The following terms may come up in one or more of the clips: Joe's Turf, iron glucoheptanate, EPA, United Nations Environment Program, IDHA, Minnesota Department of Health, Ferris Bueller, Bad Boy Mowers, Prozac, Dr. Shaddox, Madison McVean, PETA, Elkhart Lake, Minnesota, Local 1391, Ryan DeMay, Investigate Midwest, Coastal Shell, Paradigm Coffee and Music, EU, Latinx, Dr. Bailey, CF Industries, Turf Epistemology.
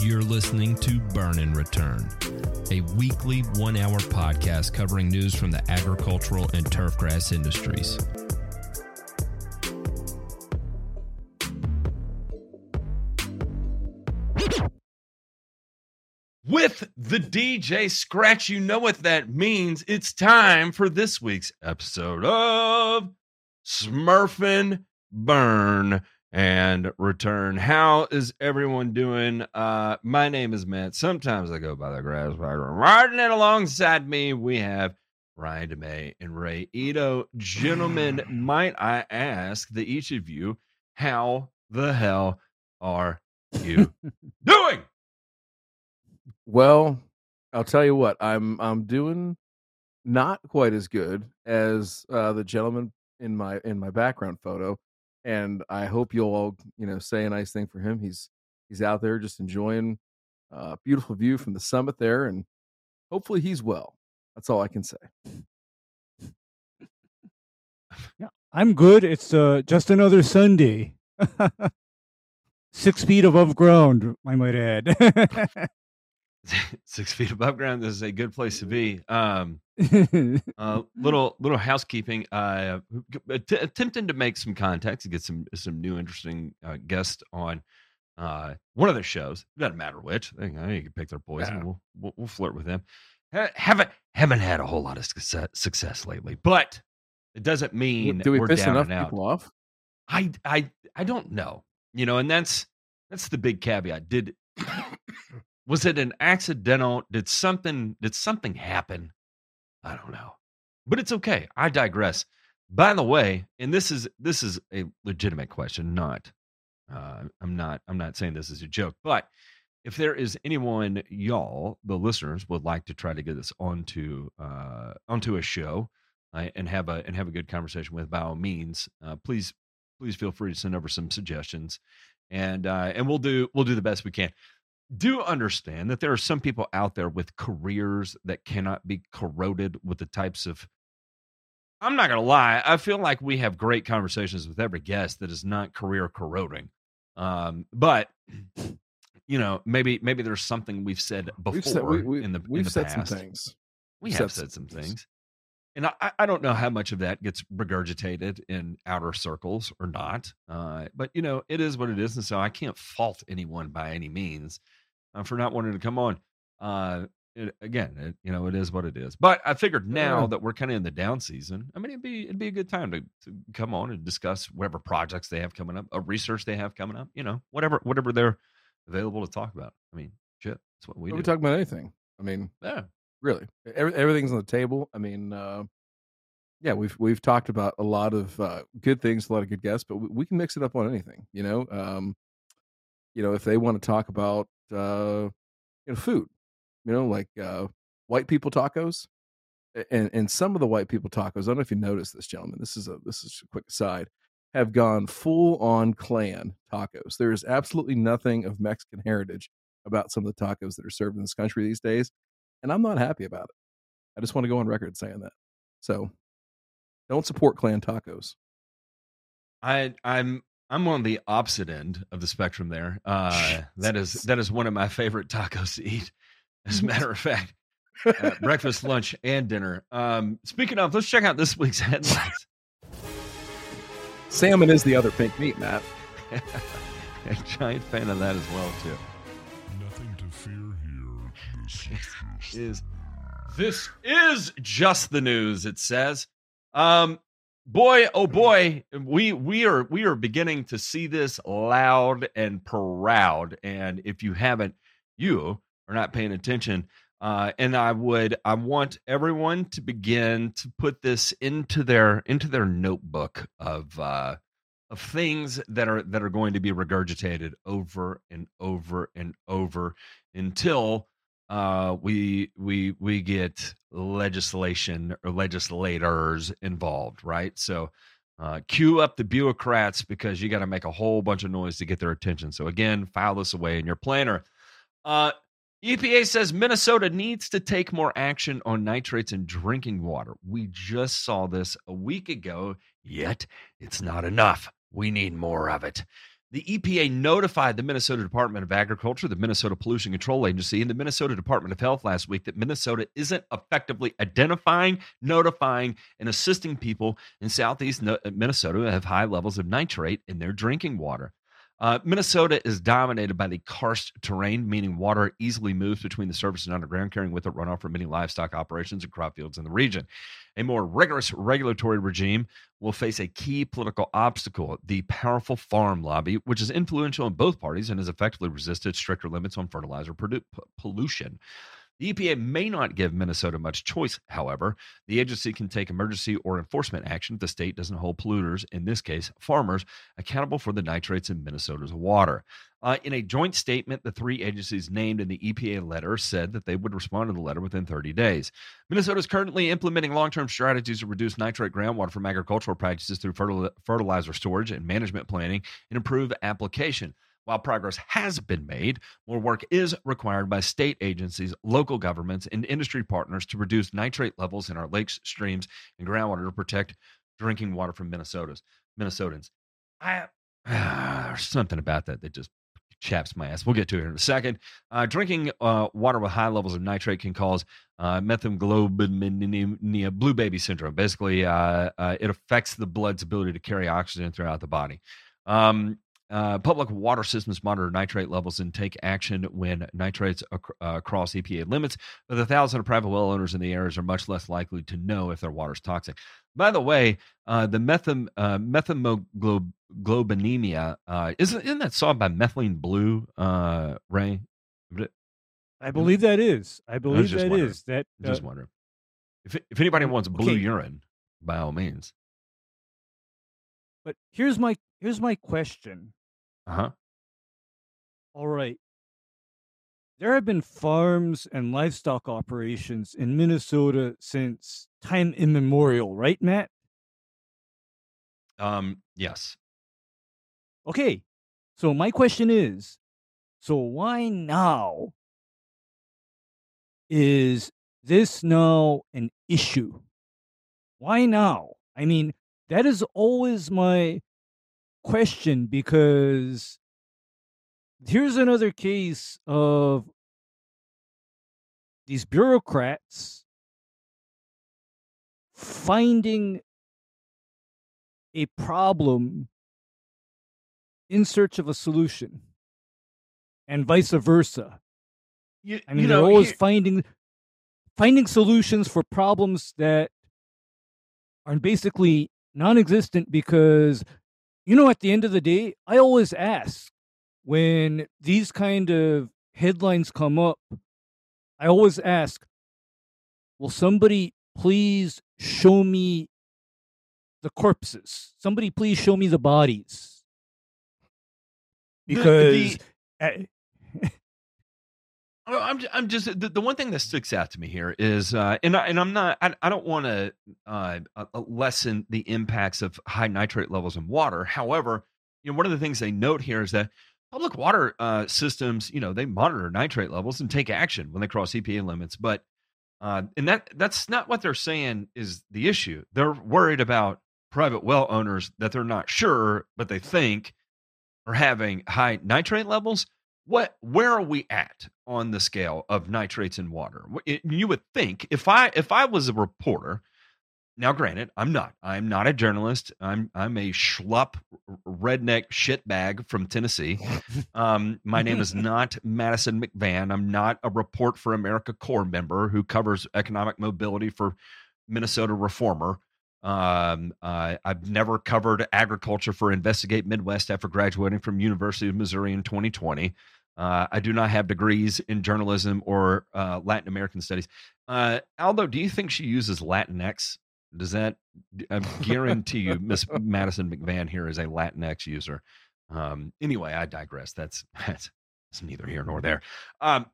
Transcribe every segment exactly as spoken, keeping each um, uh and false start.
You're listening to Burn and Return, a weekly one-hour podcast covering news from the agricultural and turfgrass industries. With the D J Scratch, you know what that means. It's time for this week's episode of Smurfin' Burn and Return. How is everyone doing? Uh, my name is Matt. Sometimes I go by the Grasshopper Martin, and alongside me, we have Ryan DeMay and Ray Ito. Gentlemen, might I ask the each of you, how the hell are you doing? Well, I'll tell you what, I'm I'm doing not quite as good as uh, the gentleman in my in my background photo. And I hope you'll all, you know, say a nice thing for him. He's he's out there just enjoying a uh, beautiful view from the summit there, and hopefully he's well. That's all I can say. Yeah, I'm good. It's uh, just another Sunday. Six feet above ground, I might add. Six feet above ground. This is a good place to be. Um, uh, little little housekeeping. Uh, t- attempting to make some contacts and get some some new interesting uh, guests on uh, one of their shows. Doesn't matter which. You know, you can pick their poison. Yeah. We'll, we'll we'll flirt with them. Ha- haven't haven't had a whole lot of success, success lately, but it doesn't mean do we we're piss down enough and out. People off? I I I don't know. You know, and that's that's the big caveat. Did Was it an accidental? Did something, did something happen? I don't know, but it's okay. I digress. By the way, and this is, this is a legitimate question. Not, uh, I'm not, I'm not saying this is a joke, but if there is anyone y'all, the listeners, would like to try to get this onto, uh, onto a show uh, and have a, and have a good conversation with, by all means, uh, please, please feel free to send over some suggestions and, uh, and we'll do, we'll do the best we can. Do understand that there are some people out there with careers that cannot be corroded with the types of, I'm not going to lie, I feel like we have great conversations with every guest that is not career corroding. Um, but, you know, maybe maybe there's something we've said before we've said, we, we, in the, we've in the said past. Some things. We we've have said, said some things. things. And I, I don't know how much of that gets regurgitated in outer circles or not. Uh, but, you know, it is what it is. And so I can't fault anyone by any means uh, for not wanting to come on. Uh, it, again, it, you know, it is what it is. But I figured now that we're kind of in the down season, I mean, it'd be it'd be a good time to, to come on and discuss whatever projects they have coming up, or research they have coming up, you know, whatever whatever they're available to talk about. I mean, shit, that's what we do. We talk about anything. I mean, yeah. Really, Every, everything's on the table. I mean, uh, yeah, we've we've talked about a lot of uh, good things, a lot of good guests, but we, we can mix it up on anything. You know, um, you know, if they want to talk about uh, you know, food, you know, like uh, white people tacos, and and some of the white people tacos. I don't know if you noticed this, gentlemen. This is a this is a quick aside. Have gone full on clan tacos. There is absolutely nothing of Mexican heritage about some of the tacos that are served in this country these days. And I'm not happy about it. I just want to go on record saying that. So don't support clan tacos. I I'm I'm on the opposite end of the spectrum there. Uh, that is that is one of my favorite tacos to eat. As a matter of fact, uh, breakfast, lunch, and dinner. Um, speaking of, let's check out this week's headlines. Salmon is the other pink meat, Matt. A giant fan of that as well, too. Is this is just the news? It says, um, boy, oh boy, we we are we are beginning to see this loud and proud. And if you haven't, you are not paying attention. Uh, and I would, I want everyone to begin to put this into their into their notebook of uh, of things that are that are going to be regurgitated over and over and over until uh, we we we get legislation or legislators involved, right? So uh, cue up the bureaucrats, because you got to make a whole bunch of noise to get their attention. So again, file this away in your planner. Uh, E P A says Minnesota needs to take more action on nitrates in drinking water. We just saw this a week ago, yet it's not enough. We need more of it. The E P A notified the Minnesota Department of Agriculture, the Minnesota Pollution Control Agency, and the Minnesota Department of Health last week that Minnesota isn't effectively identifying, notifying, and assisting people in southeast Minnesota who have high levels of nitrate in their drinking water. Uh, Minnesota is dominated by the karst terrain, meaning water easily moves between the surface and underground, carrying with it runoff from many livestock operations and crop fields in the region. A more rigorous regulatory regime will face a key political obstacle, the powerful farm lobby, which is influential in both parties and has effectively resisted stricter limits on fertilizer produ- p- pollution. The E P A may not give Minnesota much choice, however. The agency can take emergency or enforcement action if the state doesn't hold polluters, in this case, farmers, accountable for the nitrates in Minnesota's water. Uh, in a joint statement, the three agencies named in the E P A letter said that they would respond to the letter within thirty days. Minnesota is currently implementing long-term strategies to reduce nitrate groundwater from agricultural practices through fertil- fertilizer storage and management planning and improve application. While progress has been made, more work is required by state agencies, local governments, and industry partners to reduce nitrate levels in our lakes, streams, and groundwater to protect drinking water from Minnesota's Minnesotans. I, uh, there's something about that that just chaps my ass. We'll get to it in a second. Uh, drinking uh, water with high levels of nitrate can cause uh, methemoglobinemia, blue baby syndrome. Basically, uh, uh, it affects the blood's ability to carry oxygen throughout the body. Um, Uh, public water systems monitor nitrate levels and take action when nitrates ac- uh, cross E P A limits, but the thousands of private well owners in the areas are much less likely to know if their water is toxic. By the way, uh, the methem- uh, methemoglobinemia, uh, isn't, isn't that solved by methylene blue, uh, Ray? I believe that is. I believe that is. That, uh, just wondering. If, if anybody wants blue okay. urine, by all means. But here's my here's my question. Uh-huh. All right. There have been farms and livestock operations in Minnesota since time immemorial, right, Matt? Um, yes. Okay. So my question is, so why now is this now an issue? Why now? I mean, that is always my question, because here's another case of these bureaucrats finding a problem in search of a solution, and vice versa. You, I mean, you know, they're always you... finding finding solutions for problems that are basically non-existent, because, you know, at the end of the day, I always ask when these kind of headlines come up, I always ask, will somebody please show me the corpses? Somebody please show me the bodies. Because... The, the... I... I'm I'm just the, the one thing that sticks out to me here is, uh, and I, and I'm not I, I don't want to uh, lessen the impacts of high nitrate levels in water. However, you know, one of the things they note here is that public water uh, systems, you know, they monitor nitrate levels and take action when they cross E P A limits. But uh, and that that's not what they're saying is the issue. They're worried about private well owners that they're not sure, but they think are having high nitrate levels. What, where are we at on the scale of nitrates in water? It, you would think if I, if I was a reporter, now granted, I'm not, I'm not a journalist. I'm, I'm a schlup redneck shitbag from Tennessee. Um, my name is not Madison McVean. I'm not a Report for America Corps member who covers economic mobility for Minnesota Reformer. Um, uh, I've never covered agriculture for Investigate Midwest after graduating from University of Missouri in twenty twenty. Uh, I do not have degrees in journalism or uh, Latin American studies. Uh, Aldo, do you think she uses Latinx? Does that, I guarantee you, Miss Madison McVean here is a Latinx user. Um, anyway, I digress. That's, that's, that's neither here nor there. Um,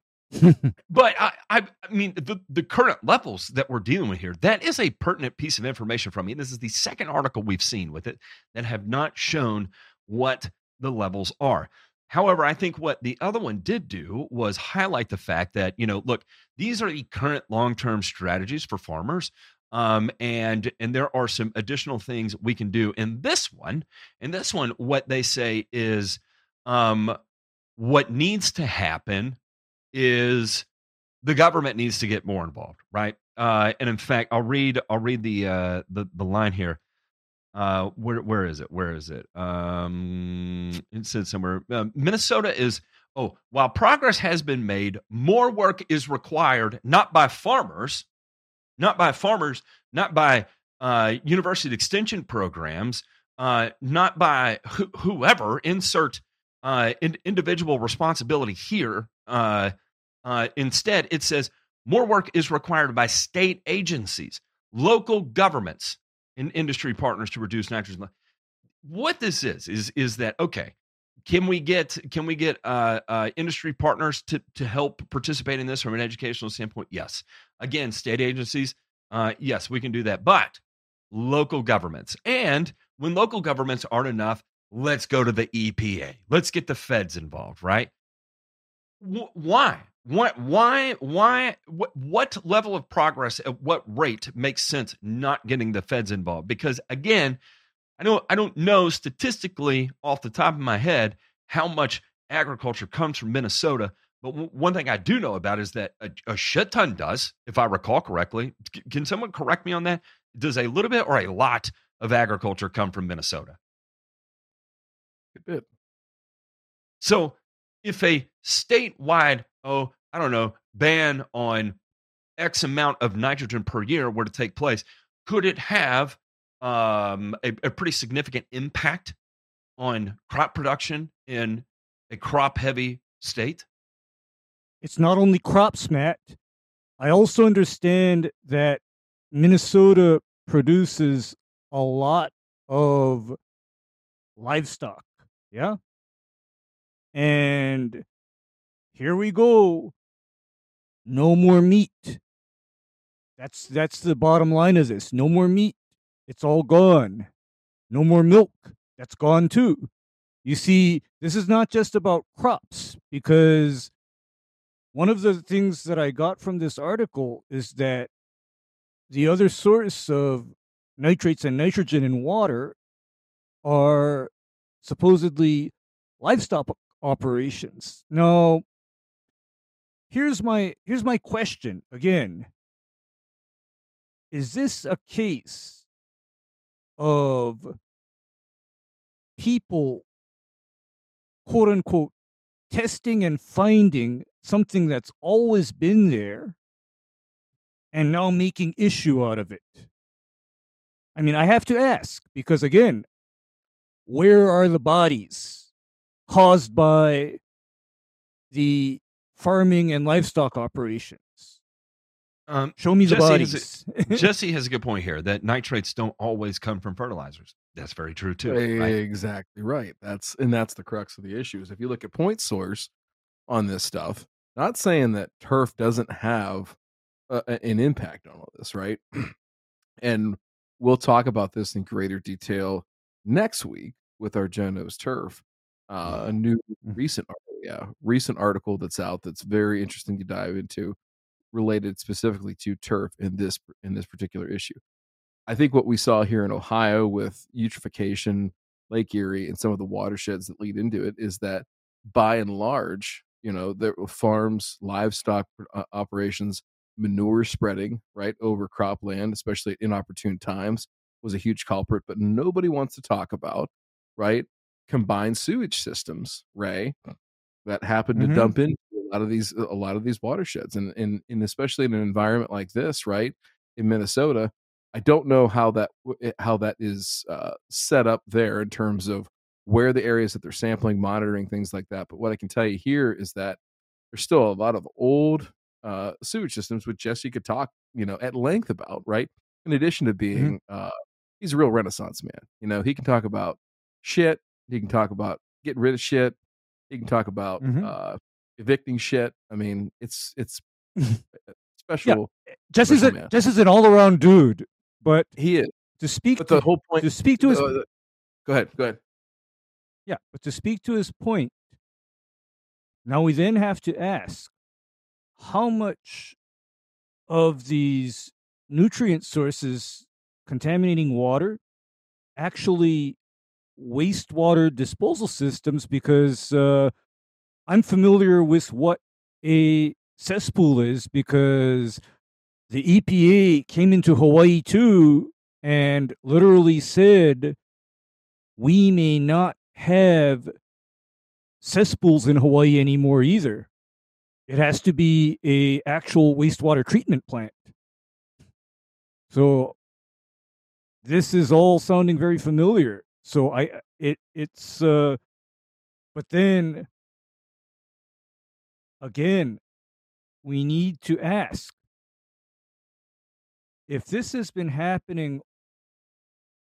but I, I, I mean, the, the current levels that we're dealing with here, that is a pertinent piece of information from me. This is the second article we've seen with it that have not shown what the levels are. However, I think what the other one did do was highlight the fact that, you know, look, these are the current long-term strategies for farmers. Um, and, and there are some additional things we can do in this one. In this one, what they say is, um, what needs to happen is the government needs to get more involved. Right. Uh, and in fact, I'll read, I'll read the, uh, the, the line here. Uh, where, where is it? Where is it? Um, it said somewhere, uh, Minnesota is, oh, while progress has been made, more work is required, not by farmers, not by farmers, not by, uh, university extension programs, uh, not by wh- whoever insert, uh, in- individual responsibility here. Uh, uh, instead it says more work is required by state agencies, local governments, and industry partners to reduce nitrogen. What this is is is that okay? Can we get can we get uh, uh, industry partners to to help participate in this from an educational standpoint? Yes. Again, state agencies. Uh, yes, we can do that. But local governments, and when local governments aren't enough, let's go to the E P A. Let's get the feds involved, right? W- why? What, why, why, what, what level of progress at what rate makes sense not getting the feds involved? Because again, I know, I don't know statistically off the top of my head how much agriculture comes from Minnesota, but w- one thing I do know about is that a, a shit ton does, if I recall correctly. C- can someone correct me on that? Does a little bit or a lot of agriculture come from Minnesota? A bit. So if a statewide, oh, I don't know, ban on X amount of nitrogen per year were to take place, could it have um, a, a pretty significant impact on crop production in a crop-heavy state? It's not only crops, Matt. I also understand that Minnesota produces a lot of livestock, yeah? And here we go. No more meat. That's that's the bottom line of this. No more meat. It's all gone. No more milk. That's gone too. You see, this is not just about crops, because one of the things that I got from this article is that the other source of nitrates and nitrogen in water are supposedly livestock operations. No. Here's my here's my question again. Is this a case of people, quote unquote, testing and finding something that's always been there and now making issue out of it? I mean, I have to ask, because again, where are the bodies caused by the farming and livestock operations? Um, Show me the Jesse bodies. Has, Jesse has a good point here that nitrates don't always come from fertilizers. That's very true too. Right? Exactly right. That's and that's the crux of the issue. Is if you look at point source on this stuff, not saying that turf doesn't have uh, an impact on all this, right? And we'll talk about this in greater detail next week with our Joe's Turf, uh, a new recent article. Yeah, recent article that's out that's very interesting to dive into, related specifically to turf in this in this particular issue. I think what we saw here in Ohio with eutrophication, Lake Erie, and some of the watersheds that lead into it is that, by and large, you know, there were farms, livestock uh, operations, manure spreading right over cropland, especially at inopportune times, was a huge culprit. But nobody wants to talk about right combined sewage systems, Ray. Huh. That happened to mm-hmm. dump into a lot of these, a lot of these watersheds, and, and and especially in an environment like this, right in Minnesota, I don't know how that how that is uh, set up there in terms of where the areas that they're sampling, monitoring, things like that. But what I can tell you here is that there's still a lot of old uh, sewage systems, which Jesse could talk, you know, at length about, right? In addition to being, mm-hmm. uh, he's a real Renaissance man. You know, he can talk about shit. He can talk about getting rid of shit. He can talk about mm-hmm. uh, evicting shit. I mean, it's it's special. Yeah. Jesse's a, Jesse's an all around dude, but he is to speak. But to, the whole point to speak to his. Uh, the, go ahead. Go ahead. Yeah, but to speak to his point. Now we then have to ask, how much of these nutrient sources contaminating water actually wastewater disposal systems? Because uh, I'm familiar with what a cesspool is, because the E P A came into Hawaii too and literally said, we may not have cesspools in Hawaii anymore either. It has to be a actual wastewater treatment plant. So this is all sounding very familiar. So I it it's uh, but then again, we need to ask, if this has been happening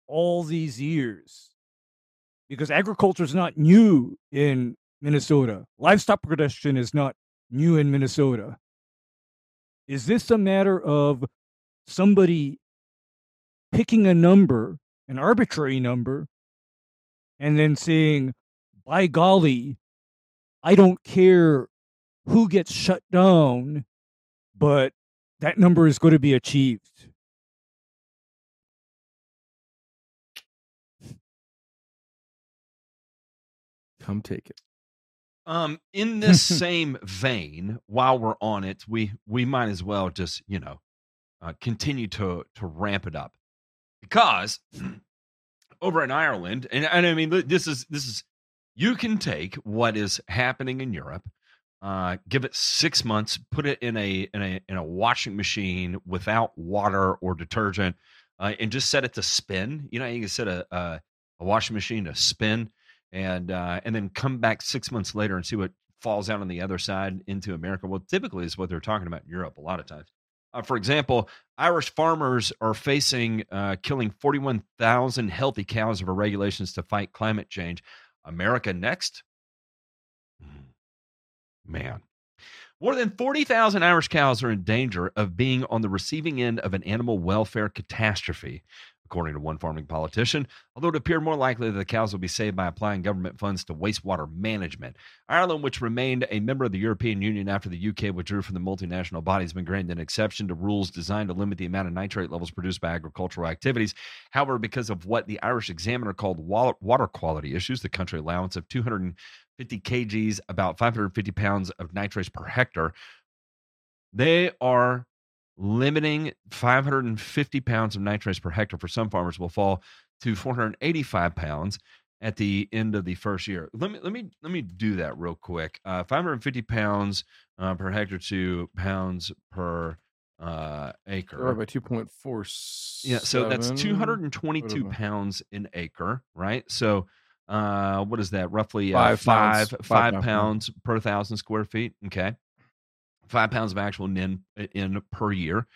all these years, because agriculture is not new in Minnesota. Livestock production is not new in Minnesota. Is this a matter of somebody picking a number, an arbitrary number, and then saying, by golly, I don't care who gets shut down, but that number is going to be achieved? Come take it. Um, in this same vein, while we're on it, we we might as well just, you know, uh, continue to to ramp it up, because over in Ireland, and, and I mean, this is this is you can take what is happening in Europe, uh, give it six months, put it in a in a in a washing machine without water or detergent, uh, and just set it to spin. You know, you can set a a, a washing machine to spin. And uh, and then come back six months later and see what falls out on the other side into America. Well, typically is what they're talking about in Europe a lot of times. Uh, for example, Irish farmers are facing uh, killing forty-one thousand healthy cows over regulations to fight climate change. America next? Man. More than forty thousand Irish cows are in danger of being on the receiving end of an animal welfare catastrophe, according to one farming politician, although it appeared more likely that the cows will be saved by applying government funds to wastewater management. Ireland, which remained a member of the European Union after the U K withdrew from the multinational body, has been granted an exception to rules designed to limit the amount of nitrate levels produced by agricultural activities. However, because of what the Irish Examiner called water quality issues, the country allowance of two hundred fifty kilograms, about five hundred fifty pounds of nitrates per hectare, they are limiting five hundred fifty pounds of nitrates per hectare for some farmers will fall to four hundred eighty-five pounds at the end of the first year. Let me let me let me do that real quick. Uh, five hundred fifty pounds uh, per hectare to pounds per uh, acre. Or by two point four. Yeah, so that's two hundred twenty-two pounds an acre, right? So uh, what is that? Roughly uh, five five, pounds, five five pounds per thousand square feet. Okay. Five pounds of actual N I N in per year.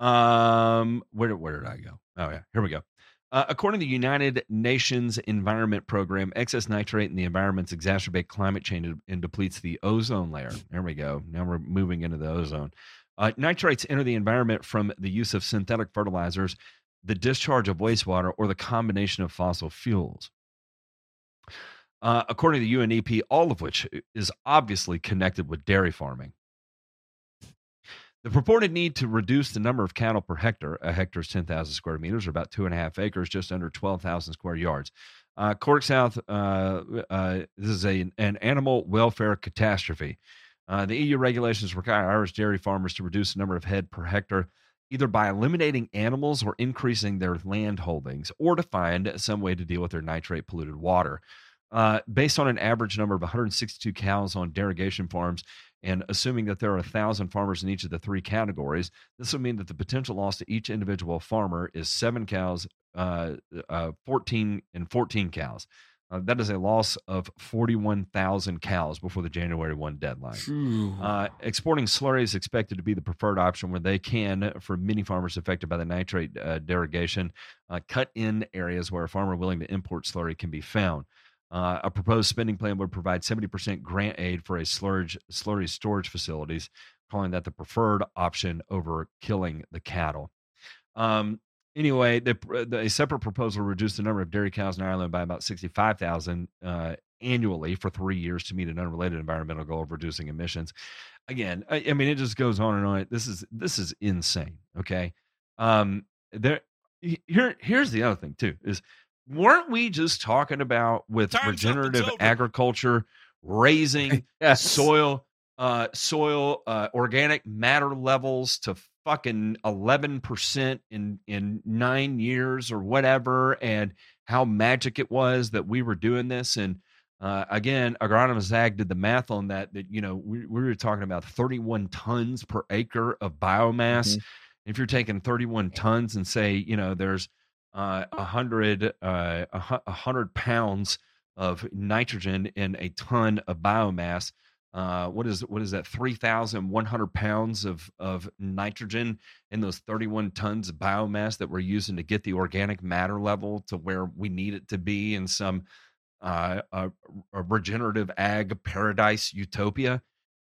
Um, where did, where did I go? Oh, yeah. Here we go. Uh, according to the United Nations Environment Program, excess nitrate in the environments exacerbate climate change and depletes the ozone layer. There we go. Now we're moving into the ozone. Uh, nitrates enter the environment from the use of synthetic fertilizers, the discharge of wastewater, or the combination of fossil fuels. Uh, according to the U N E P, all of which is obviously connected with dairy farming. The purported need to reduce the number of cattle per hectare, a hectare is ten thousand square meters, or about two and a half acres, just under twelve thousand square yards. Uh, Cork South, uh, uh, this is a, an animal welfare catastrophe. Uh, the E U regulations require Irish dairy farmers to reduce the number of head per hectare, either by eliminating animals or increasing their land holdings, or to find some way to deal with their nitrate-polluted water. Uh, based on an average number of one hundred sixty-two cows on derogation farms, and assuming that there are one thousand farmers in each of the three categories, this would mean that the potential loss to each individual farmer is seven cows, uh, uh, fourteen and fourteen cows. Uh, that is a loss of forty-one thousand cows before the January first deadline. Uh, exporting slurry is expected to be the preferred option where they can, for many farmers affected by the nitrate uh, derogation, uh, cut in areas where a farmer willing to import slurry can be found. Uh, a proposed spending plan would provide seventy percent grant aid for a slurry, slurry storage facilities, calling that the preferred option over killing the cattle. Um, Anyway, the, the, a separate proposal reduced the number of dairy cows in Ireland by about sixty-five thousand uh, annually for three years to meet an unrelated environmental goal of reducing emissions. Again, I, I mean, it just goes on and on. This is this is insane. Okay, um, there. Here, here's the other thing too: is weren't we just talking about with Time's regenerative agriculture, raising yes. soil, uh, soil uh, organic matter levels to fucking eleven percent in, in nine years or whatever, and how magic it was that we were doing this. And uh, again, Agronomist Zag did the math on that, that, you know, we, we were talking about thirty-one tons per acre of biomass. Mm-hmm. If you're taking thirty-one tons and say, you know, there's uh, one hundred, uh, one hundred pounds of nitrogen in a ton of biomass, Uh, what is what is that? three thousand one hundred pounds of, of nitrogen in those thirty-one tons of biomass that we're using to get the organic matter level to where we need it to be in some uh, a, a regenerative ag paradise utopia.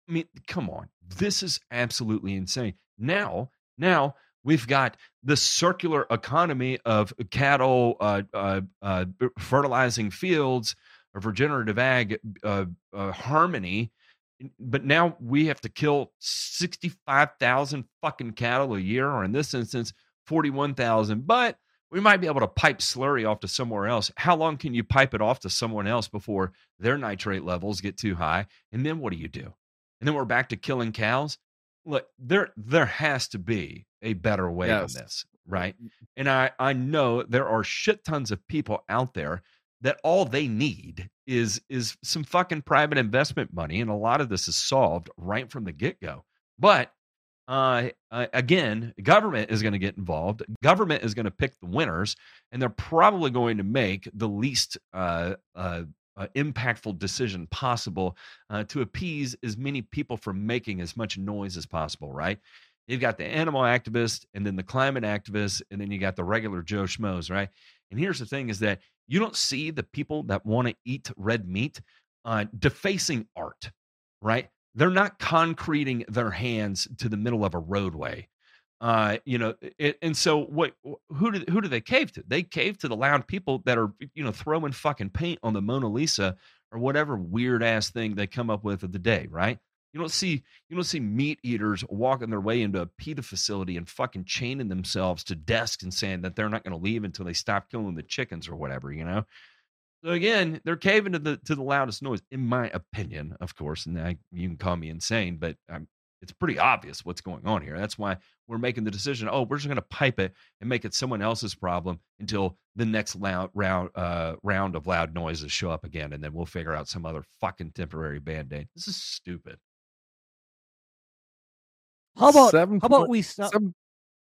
I mean, come on, this is absolutely insane. Now, now we've got the circular economy of cattle uh, uh, uh, fertilizing fields of regenerative ag uh, uh, harmony. But now we have to kill sixty-five thousand fucking cattle a year, or in this instance, forty-one thousand. But we might be able to pipe slurry off to somewhere else. How long can you pipe it off to someone else before their nitrate levels get too high? And then what do you do? And then we're back to killing cows. Look, there there has to be a better way yes. than this, right? And I, I know there are shit tons of people out there that all they need is is some fucking private investment money, and a lot of this is solved right from the get-go. But uh, uh, again, government is going to get involved. Government is going to pick the winners, and they're probably going to make the least uh, uh, uh, impactful decision possible uh, to appease as many people from making as much noise as possible, right? You've got the animal activists, and then the climate activists, and then you got the regular Joe Schmoes, right? And here's the thing is that you don't see the people that want to eat red meat uh, defacing art, right? They're not concreting their hands to the middle of a roadway. Uh, you know, it, and so what, who do, who do they cave to? They cave to the loud people that are, you know, throwing fucking paint on the Mona Lisa or whatever weird ass thing they come up with of the day, right? You don't see you don't see meat eaters walking their way into a PETA facility and fucking chaining themselves to desks and saying that they're not going to leave until they stop killing the chickens or whatever, you know? So again, they're caving to the to the loudest noise, in my opinion, of course. And I, you can call me insane, but I'm, it's pretty obvious what's going on here. That's why we're making the decision. Oh, we're just going to pipe it and make it someone else's problem until the next loud round uh, round of loud noises show up again, and then we'll figure out some other fucking temporary band-aid. This is stupid. How about seven, how about we stop? Seven,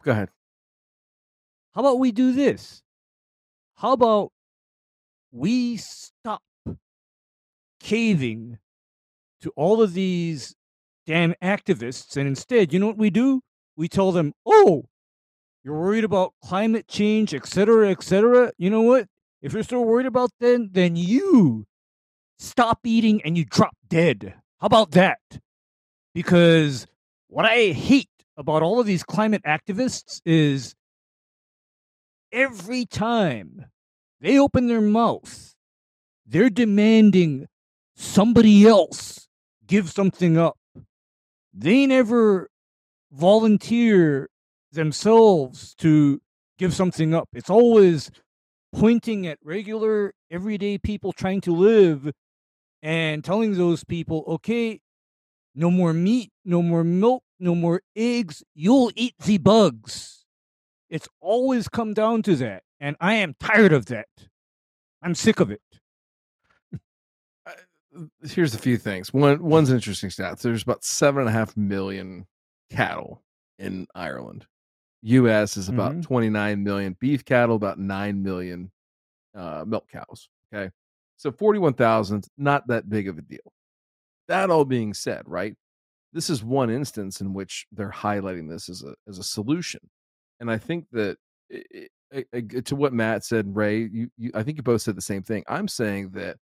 go ahead. How about we do this? How about we stop caving to all of these damn activists, and instead, you know what we do? We tell them, "Oh, you're worried about climate change, et cetera, et cetera. You know what? If you're still worried about then, then you stop eating and you drop dead. How about that? Because." What I hate about all of these climate activists is every time they open their mouth, they're demanding somebody else give something up. They never volunteer themselves to give something up. It's always pointing at regular, everyday people trying to live and telling those people, okay, no more meat, no more milk, no more eggs. You'll eat the bugs. It's always come down to that. And I am tired of that. I'm sick of it. Uh, here's a few things. One, one's interesting stats. There's about seven and a half million cattle in Ireland. U S is about mm-hmm. twenty-nine million beef cattle, about nine million uh, milk cows. Okay. So forty-one thousand's not that big of a deal. That all being said, right? This is one instance in which they're highlighting this as a as a solution. And I think that it, it, it, to what Matt said, Ray, you, you, I think you both said the same thing. I'm saying that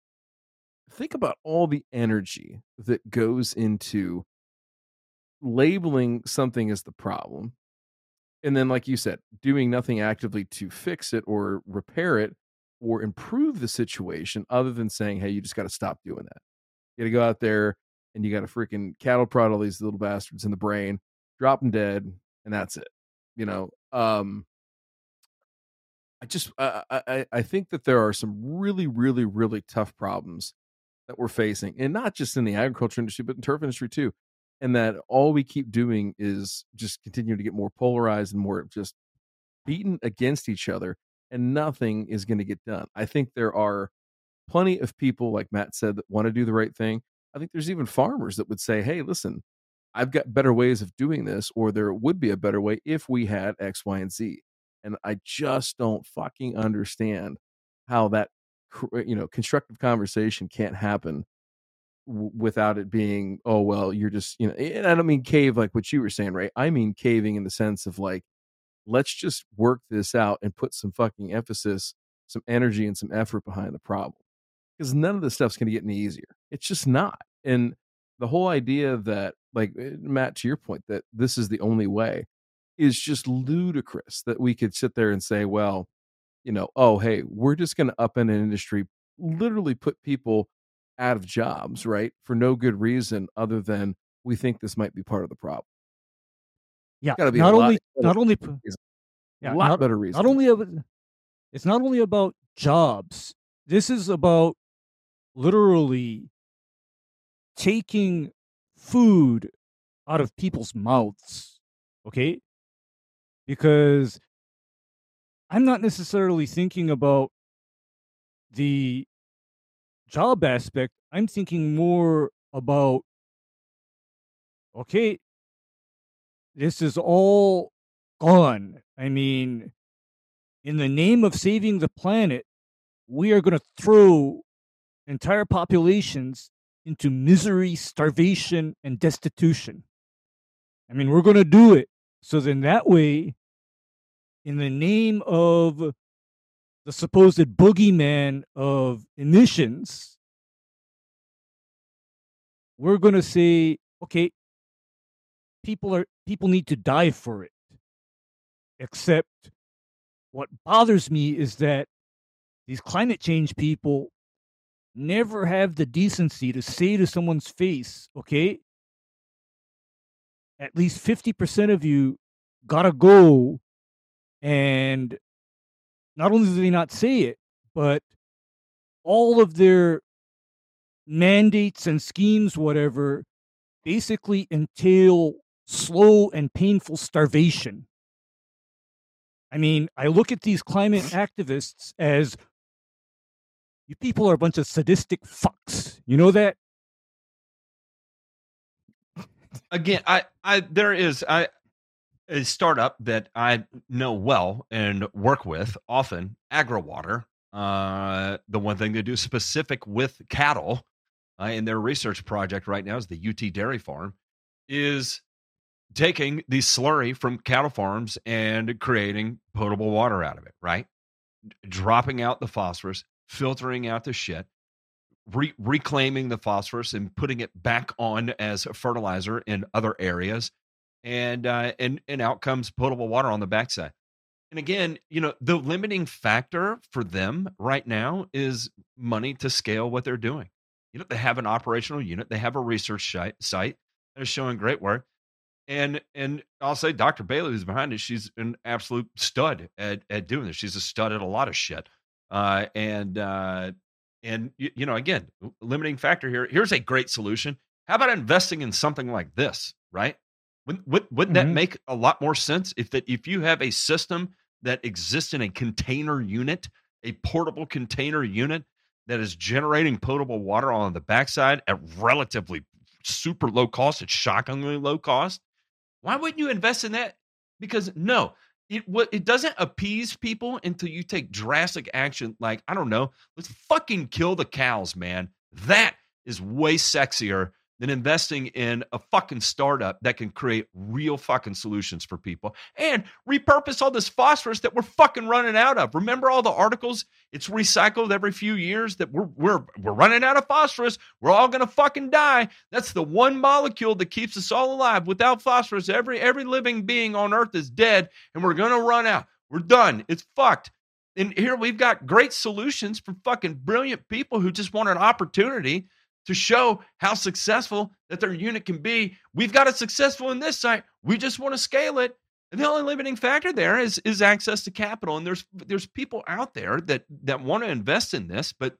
think about all the energy that goes into labeling something as the problem. And then, like you said, doing nothing actively to fix it or repair it or improve the situation other than saying, hey, you just got to stop doing that. You got to go out there and you got to freaking cattle prod all these little bastards in the brain, drop them dead, and that's it. You know, um, I just I, I, I think that there are some really, really, really tough problems that we're facing, and not just in the agriculture industry, but in turf industry, too. And that all we keep doing is just continue to get more polarized and more just beaten against each other, and nothing is going to get done. I think there are plenty of people, like Matt said, that want to do the right thing. I think there's even farmers that would say, hey, listen, I've got better ways of doing this, or there would be a better way if we had X, Y, and Z. And I just don't fucking understand how that, you know, constructive conversation can't happen without it being, oh, well, you're just, you know, and I don't mean cave like what you were saying, right? I mean caving in the sense of like, let's just work this out and put some fucking emphasis, some energy, and some effort behind the problem. Because none of this stuff's going to get any easier. It's just not. And the whole idea that, like, Matt, to your point, that this is the only way is just ludicrous, that we could sit there and say, well, you know, oh, hey, we're just going to upend an industry, literally put people out of jobs, right, for no good reason other than we think this might be part of the problem. Yeah, gotta be not only not only yeah, a lot not, better reason. Not only about, it's not only about jobs. This is about literally taking food out of people's mouths. Okay, because I'm not necessarily thinking about the job aspect. I'm thinking more about, okay, this is all gone. I mean, in the name of saving the planet, we are going to throw entire populations into misery, starvation, and destitution. I mean, we're going to do it. So then that way, in the name of the supposed boogeyman of emissions, we're going to say, okay, people are people need to die for it. Except what bothers me is that these climate change people never have the decency to say to someone's face, okay, at least fifty percent of you gotta go. And not only do they not say it, but all of their mandates and schemes, whatever, basically entail slow and painful starvation. I mean, I look at these climate activists as, you people are a bunch of sadistic fucks. You know that? Again, I, I there is I, a startup that I know well and work with often, AgriWater. Uh, the one thing they do specific with cattle uh, in their research project right now is the U T Dairy Farm, is taking the slurry from cattle farms and creating potable water out of it, right? Dropping out the phosphorus, filtering out the shit, re- reclaiming the phosphorus and putting it back on as a fertilizer in other areas, and uh, and and out comes potable water on the backside. And again, you know, the limiting factor for them right now is money to scale what they're doing. You know, they have an operational unit, they have a research site, they're showing great work, and and I'll say Doctor Bailey, who's behind it, she's an absolute stud at at doing this. She's a stud at a lot of shit. Uh, and, uh, and you, you know, again, limiting factor here, here's a great solution. How about investing in something like this, right? Wouldn't, wouldn't mm-hmm. that make a lot more sense if that, if you have a system that exists in a container unit, a portable container unit that is generating potable water on the backside at relatively super low cost, at shockingly low cost, why wouldn't you invest in that? Because no, It, it doesn't appease people until you take drastic action. Like, I don't know, let's fucking kill the cows, man. That is way sexier than investing in a fucking startup that can create real fucking solutions for people and repurpose all this phosphorus that we're fucking running out of. Remember all the articles? It's recycled every few years that we're we're we're running out of phosphorus. We're all gonna fucking die. That's the one molecule that keeps us all alive. Without phosphorus, every every living being on Earth is dead, and we're gonna run out. We're done. It's fucked. And here we've got great solutions for fucking brilliant people who just want an opportunity to show how successful that their unit can be. We've got it successful in this site. We just want to scale it. And the only limiting factor there is is access to capital. And there's there's people out there that that want to invest in this, but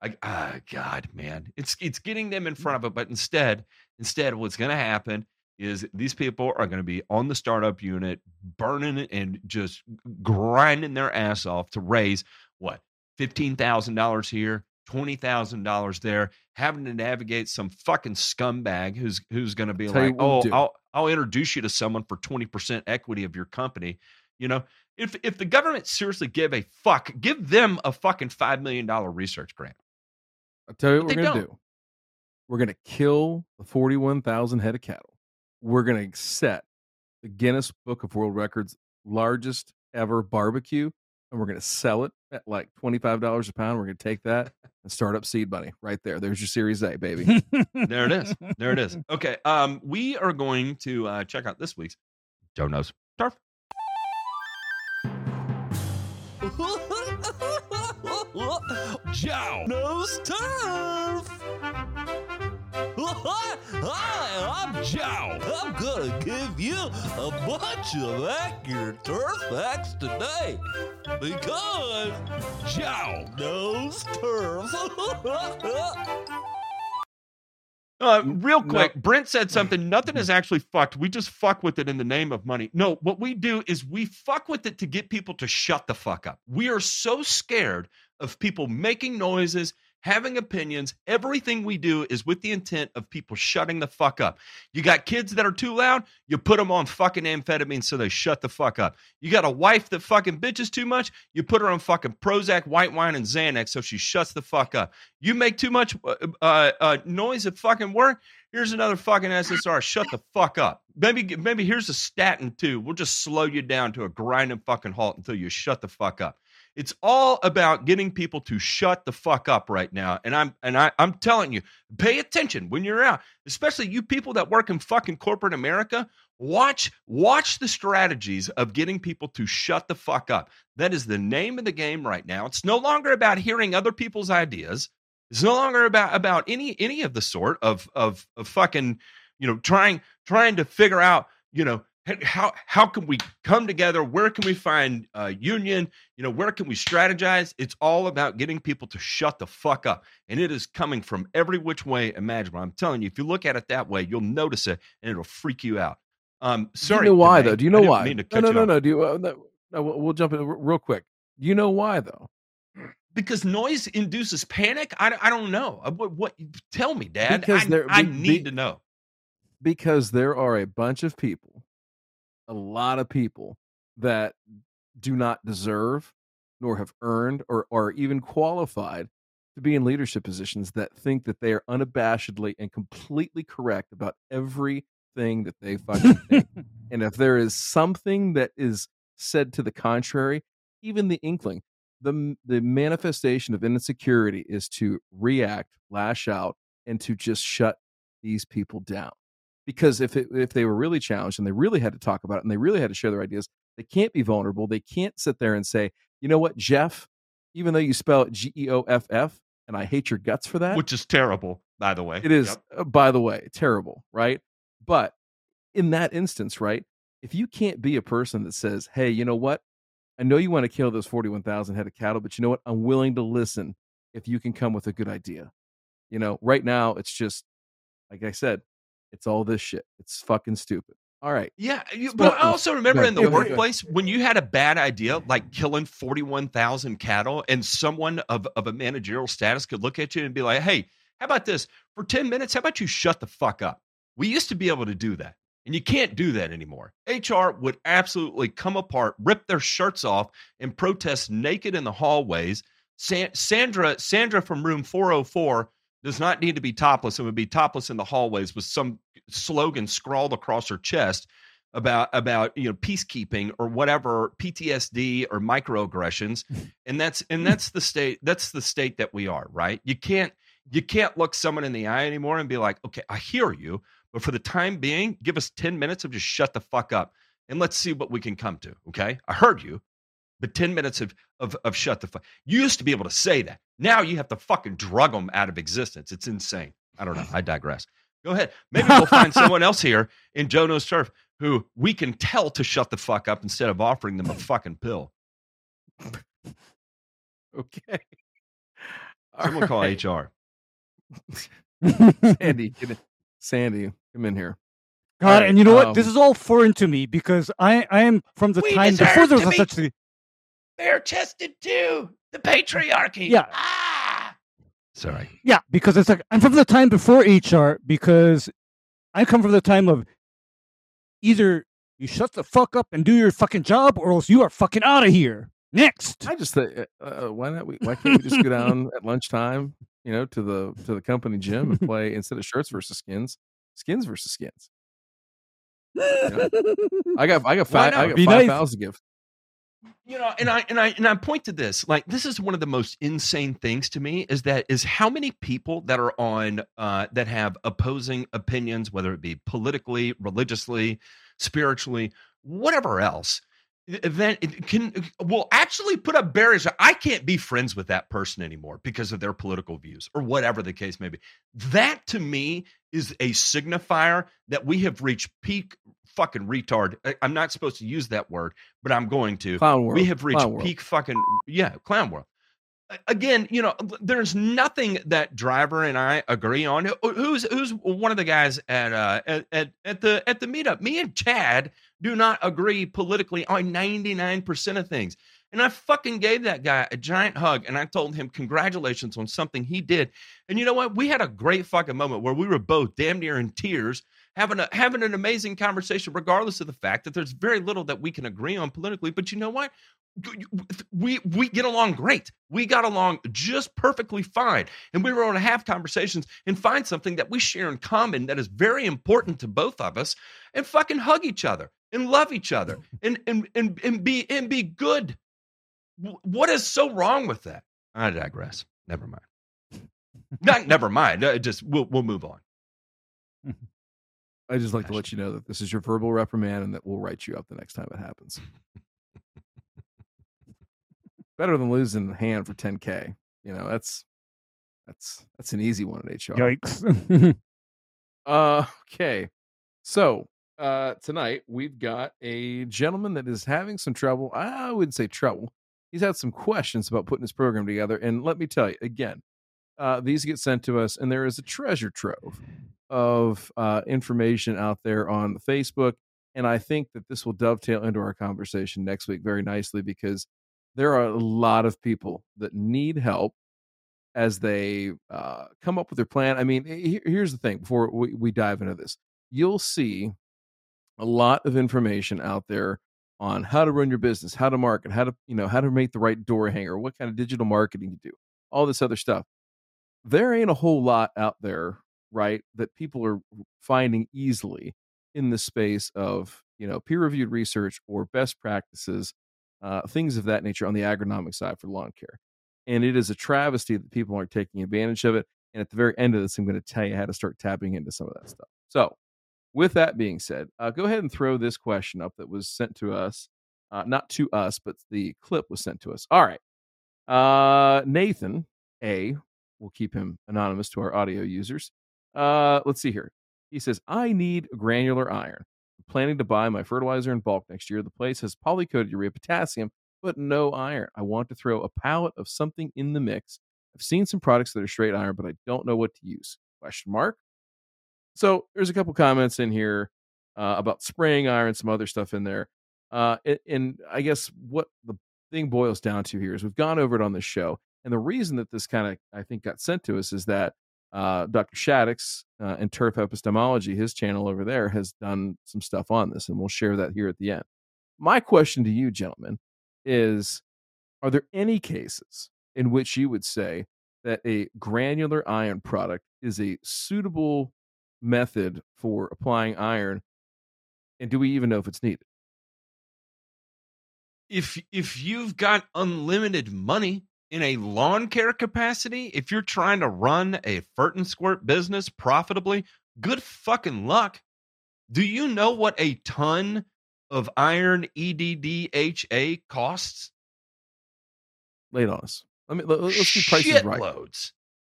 I, oh God, man, it's it's getting them in front of it. But instead, instead, what's going to happen is these people are going to be on the startup unit, burning it and just grinding their ass off to raise what, fifteen thousand dollars here, twenty thousand dollars there, having to navigate some fucking scumbag who's who's going to be like, oh, I'll, I'll introduce you to someone for twenty percent equity of your company. You know, if if the government seriously give a fuck, give them a fucking five million dollars research grant. I'll tell you what but we're going to do. We're going to kill the forty-one thousand head of cattle. We're going to set the Guinness Book of World Records largest ever barbecue, and we're going to sell it at like twenty-five dollars a pound. We're going to take that and start up Seed Money right there. There's your Series A, baby. There it is. There it is. Okay. Um, we are going to uh, check out this week's Joe's Turf. Joe's Turf. Hi, I'm Joe. I'm going to give you a bunch of accurate turf facts today because Joe knows turf. uh, real quick, no. Brent said something. Nothing is actually fucked. We just fuck with it in the name of money. No, what we do is we fuck with it to get people to shut the fuck up. We are so scared of people making noises, having opinions. Everything we do is with the intent of people shutting the fuck up. You got kids that are too loud, you put them on fucking amphetamines so they shut the fuck up. You got a wife that fucking bitches too much, you put her on fucking Prozac, white wine, and Xanax so she shuts the fuck up. You make too much uh, uh, noise at fucking work, here's another fucking S S R, shut the fuck up. Maybe, maybe here's a statin too. We'll just slow you down to a grinding fucking halt until you shut the fuck up. It's all about getting people to shut the fuck up right now. And I'm and I, I'm telling you, pay attention when you're out, especially you people that work in fucking corporate America. Watch, watch the strategies of getting people to shut the fuck up. That is the name of the game right now. It's no longer about hearing other people's ideas. It's no longer about about any any of the sort of of, of fucking, you know, trying trying to figure out, you know, How how can we come together? Where can we find a union? You know, where can we strategize? It's all about getting people to shut the fuck up. And it is coming from every which way imaginable. I'm telling you, if you look at it that way, you'll notice it and it'll freak you out. Um, sorry. Do you know why, though? Do you know why? No, no, no, no. Do you, uh, no, no. We'll jump in real quick. Do you know why, though? Because noise induces panic? I, I don't know. What, what? Tell me, Dad. Because I, there, I be, need be, to know. Because there are a bunch of people. A lot of people that do not deserve nor have earned or are even qualified to be in leadership positions that think that they are unabashedly and completely correct about everything that they fucking think. And if there is something that is said to the contrary, even the inkling, the, the manifestation of insecurity is to react, lash out, and to just shut these people down. Because if it, if they were really challenged and they really had to talk about it and they really had to share their ideas, they can't be vulnerable. They can't sit there and say, you know what, Jeff, even though you spell it G E O F F, and I hate your guts for that. Which is terrible, by the way. It is, yep. uh, by the way, terrible, right? But in that instance, right, if you can't be a person that says, hey, you know what, I know you want to kill those forty-one thousand head of cattle, but you know what, I'm willing to listen if you can come with a good idea. You know, right now, it's just, like I said, it's all this shit. It's fucking stupid. All right. Yeah. You, but I also remember in the workplace when you had a bad idea, like killing forty-one thousand cattle, and someone of, of a managerial status could look at you and be like, hey, how about this? For ten minutes, how about you shut the fuck up? We used to be able to do that. And you can't do that anymore. H R would absolutely come apart, rip their shirts off, and protest naked in the hallways. San- Sandra, Sandra from room four oh four does not need to be topless and would be topless in the hallways with some slogan scrawled across her chest about, about, you know, peacekeeping or whatever, P T S D or microaggressions. And that's, and that's the state, that's the state that we are, right? You can't, you can't look someone in the eye anymore and be like, okay, I hear you, but for the time being, give us ten minutes of just shut the fuck up and let's see what we can come to. Okay. I heard you, but ten minutes of, of, of shut the fuck. You used to be able to say that. Now you have to fucking drug them out of existence. It's insane. I don't know. I digress. Go ahead. Maybe we'll find someone else here in Joe Knows Turf who we can tell to shut the fuck up instead of offering them a fucking pill. Okay. All someone right. Call H R. Sandy, get in. Sandy, come in here. God, right. And you know what? Um, this is all foreign to me because I, I am from the time before there was such thing. Bare-chested too. The patriarchy. Yeah. Ah! Sorry. Yeah, because it's like I'm from the time before H R because I come from the time of either you shut the fuck up and do your fucking job or else you are fucking out of here. Next. I just think, uh, why not? We, why can't we just go down at lunchtime, you know, to the to the company gym and play instead of shirts versus skins, skins versus skins. You know? I got I got five I got five fouls to give. You know, and I and I and I point to this, like this is one of the most insane things to me is that is how many people that are on uh, that have opposing opinions, whether it be politically, religiously, spiritually, whatever else, then it can will actually put up barriers. I can't be friends with that person anymore because of their political views or whatever the case may be. That to me is a signifier that we have reached peak. Fucking retard. I, I'm not supposed to use that word, but I'm going to. Clown world. We have reached peak fucking, yeah, clown world. Again, you know, there's nothing that Driver and I agree on. Who's who's one of the guys at uh at at, at the at the meetup? Me and Chad do not agree politically on ninety-nine percent of things. And I fucking gave that guy a giant hug and I told him congratulations on something he did. And you know what? We had a great fucking moment where we were both damn near in tears. Having a, having an amazing conversation, regardless of the fact that there's very little that we can agree on politically. But you know what? We we get along great. We got along just perfectly fine. And we were able to have conversations and find something that we share in common that is very important to both of us and fucking hug each other and love each other and and and, and be and be good. What is so wrong with that? I digress. Never mind. Not never mind. Just we'll we'll move on. I just like Gosh. to let you know that this is your verbal reprimand and that we'll write you up the next time it happens. Better than losing a hand for ten K. You know, that's, that's, that's an easy one at H R. Yikes. uh, okay. So uh, tonight we've got a gentleman that is having some trouble. I wouldn't say trouble. He's had some questions about putting his program together. And let me tell you again, uh, these get sent to us and there is a treasure trove of uh information out there on Facebook, and I think that this will dovetail into our conversation next week very nicely because there are a lot of people that need help as they uh come up with their plan. I mean, here, here's the thing before we, we dive into this. You'll see a lot of information out there on how to run your business, how to market, how to, you know, how to make the right door hanger, what kind of digital marketing you do, all this other stuff. There ain't a whole lot out there, right, that people are finding easily in the space of, you know, peer-reviewed research or best practices, uh, things of that nature on the agronomic side for lawn care. And it is a travesty that people aren't taking advantage of it. And at the very end of this, I'm going to tell you how to start tapping into some of that stuff. So with that being said, uh, go ahead and throw this question up that was sent to us, uh, not to us, but the clip was sent to us. All right. Uh, Nathan A, we'll keep him anonymous to our audio users. Uh, let's see here. He says, I need granular iron. I'm planning to buy my fertilizer in bulk next year. The place has polycoated urea potassium, but no iron. I want to throw a pallet of something in the mix. I've seen some products that are straight iron, but I don't know what to use. Question mark. So there's a couple comments in here uh, about spraying iron, some other stuff in there. Uh, and, and I guess what the thing boils down to here is we've gone over it on this show. And the reason that this kind of, I think, got sent to us is that uh, Doctor Shaddox uh, and Turf Epistemology, his channel over there, has done some stuff on this, and we'll share that here at the end. My question to you, gentlemen, is, are there any cases in which you would say that a granular iron product is a suitable method for applying iron, and do we even know if it's needed? If if you've got unlimited money in a lawn care capacity, if you're trying to run a furt and squirt business profitably, good fucking luck. Do you know what a ton of iron E D D H A costs? Lay on us. Let me let, let's do prices Shit right. Loads.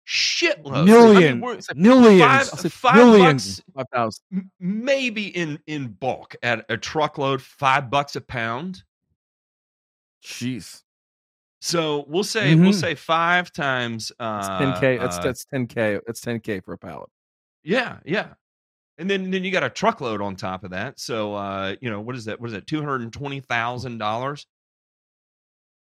Shitloads. Millions. I mean, like millions. Five, five millions. Bucks, five thousand. Maybe in, in bulk at a truckload, five bucks a pound. Jeez. So we'll say mm-hmm. we'll say five times uh ten K. That's uh, that's ten K. That's ten K for a pallet. Yeah, yeah. And then then you got a truckload on top of that. So uh, you know, what is that? What is that? Two hundred and twenty thousand dollars.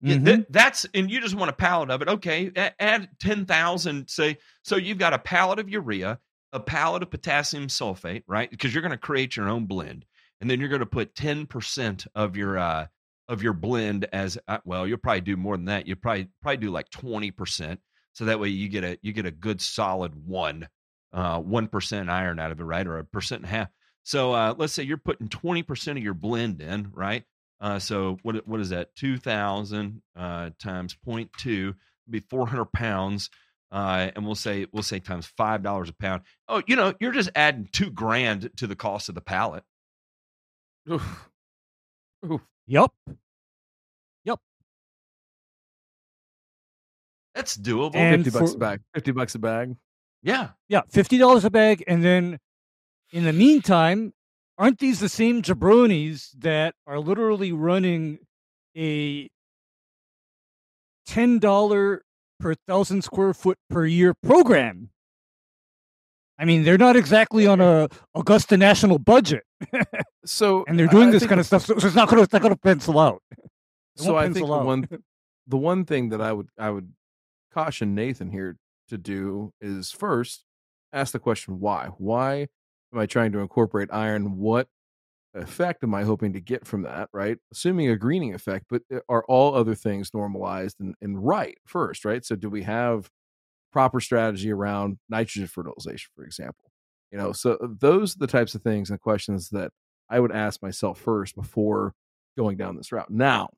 Yeah, mm-hmm. th- that's and you just want a pallet of it. Okay, a- add ten thousand. Say so you've got a pallet of urea, a pallet of potassium sulfate, right? Because you're going to create your own blend, and then you're going to put ten percent of your uh, of your blend as uh, well. You'll probably do more than that. You'll probably probably do like twenty percent. So that way you get a you get a good solid one uh, one percent iron out of it, right? Or a percent and a half. So uh, let's say you're putting twenty percent of your blend in, right? Uh, so what what is that? two thousand uh, times zero point two be four hundred pounds, uh, and we'll say we'll say times five dollars a pound. Oh, you know, you're just adding two grand to the cost of the pallet. Oof. Oof. Yep. Yep. That's doable. And fifty for, bucks a bag. Fifty bucks a bag. Yeah. Yeah. Fifty dollars a bag, and then in the meantime. Aren't these the same jabronis that are literally running a ten dollars per thousand square foot per year program? I mean, they're not exactly on a Augusta national budget. So, and they're doing I this kind of stuff, so it's not going to pencil out. So I think the one, the one thing that I would I would caution Nathan here to do is first ask the question, why? Why? Am I trying to incorporate iron? What effect am I hoping to get from that? Right. Assuming a greening effect, but are all other things normalized and, and right first, right? So do we have proper strategy around nitrogen fertilization, for example? You know, so those are the types of things and questions that I would ask myself first before going down this route. Now,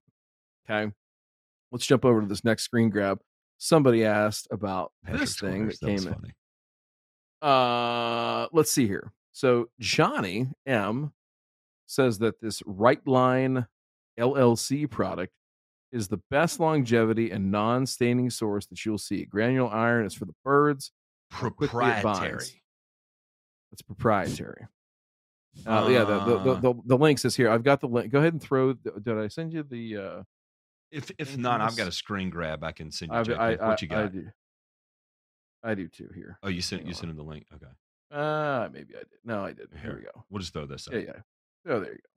okay, let's jump over to this next screen grab. Somebody asked about this thing that came in. Uh, let's see here. So Johnny M says that this Right Line L L C product is the best longevity and non-staining source that you'll see. Granular iron is for the birds. Proprietary. That's proprietary. Uh, uh, yeah, the the, the the the links is here. I've got the link. Go ahead and throw. The, did I send you the? Uh, if if not, I've got a screen grab. I can send you. Jack, I, I, what you got? I do. I do too here. Oh, you sent Hang you on. sent him the link. Okay. Uh maybe I did. No, I did. Here, here we go. We'll just throw this up. Yeah, yeah. Oh, there you go.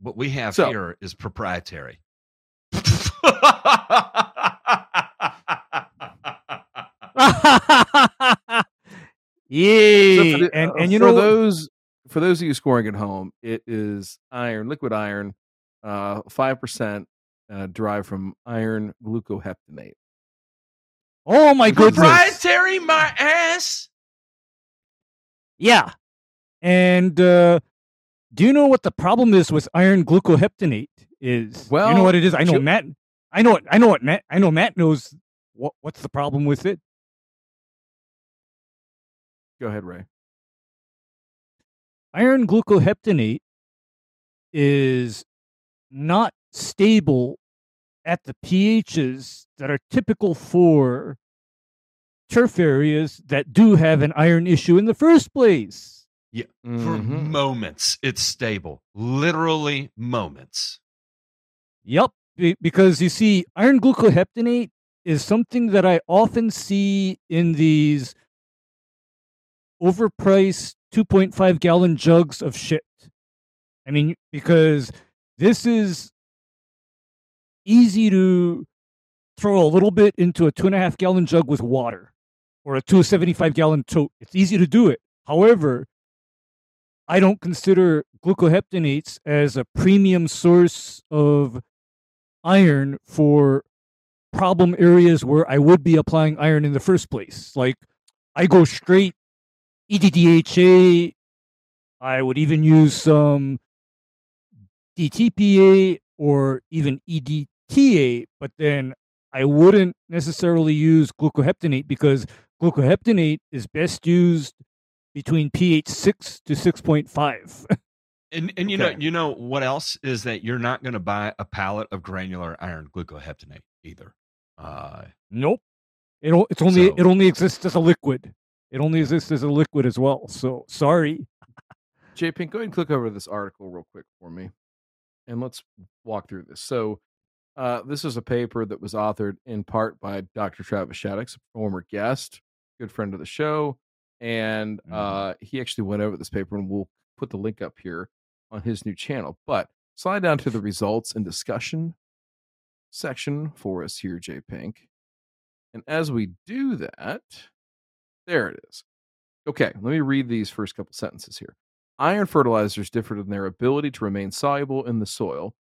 What we have so, here is proprietary. Yeah. So and and you for know those for those of you scoring at home, it is iron, liquid iron, uh five percent uh derived from iron glucoheptanate. Oh my goodness! Proprietary, my ass. Yeah, and uh, do you know what the problem is with iron glucoheptanate? Is well, you know what it is. I know you, Matt. I know it. I know what Matt. I know Matt knows what, what's the problem with it. Go ahead, Ray. Iron glucoheptanate is not stable at the pHs that are typical for turf areas that do have an iron issue in the first place. Yeah, mm-hmm. For moments, it's stable. Literally moments. Yep, because you see, iron glucoheptanate is something that I often see in these overpriced two point five gallon jugs of shit. I mean, because this is easy to throw a little bit into a two and a half gallon jug with water or a two seventy-five gallon tote. It's easy to do it. However, I don't consider glucoheptanates as a premium source of iron for problem areas where I would be applying iron in the first place. Like, I go straight E D D H A. I would even use some D T P A or even E D T A, but then I wouldn't necessarily use glucoheptanate because glucoheptanate is best used between pH six to six point five. And and you okay. know you know what else is that you're not going to buy a pallet of granular iron glucoheptanate either. Uh, nope. It it's only so, it only exists as a liquid. It only exists as a liquid as well. So sorry. J. Pink, go ahead and click over this article real quick for me, and let's walk through this. So. Uh, this is a paper that was authored in part by Doctor Travis Shaddox, a former guest, good friend of the show. And uh, he actually went over this paper, and we'll put the link up here on his new channel. But slide down to the results and discussion section for us here, J. Pink. And as we do that, there it is. Okay, let me read these first couple sentences here. Iron fertilizers differed in their ability to remain soluble in the soil.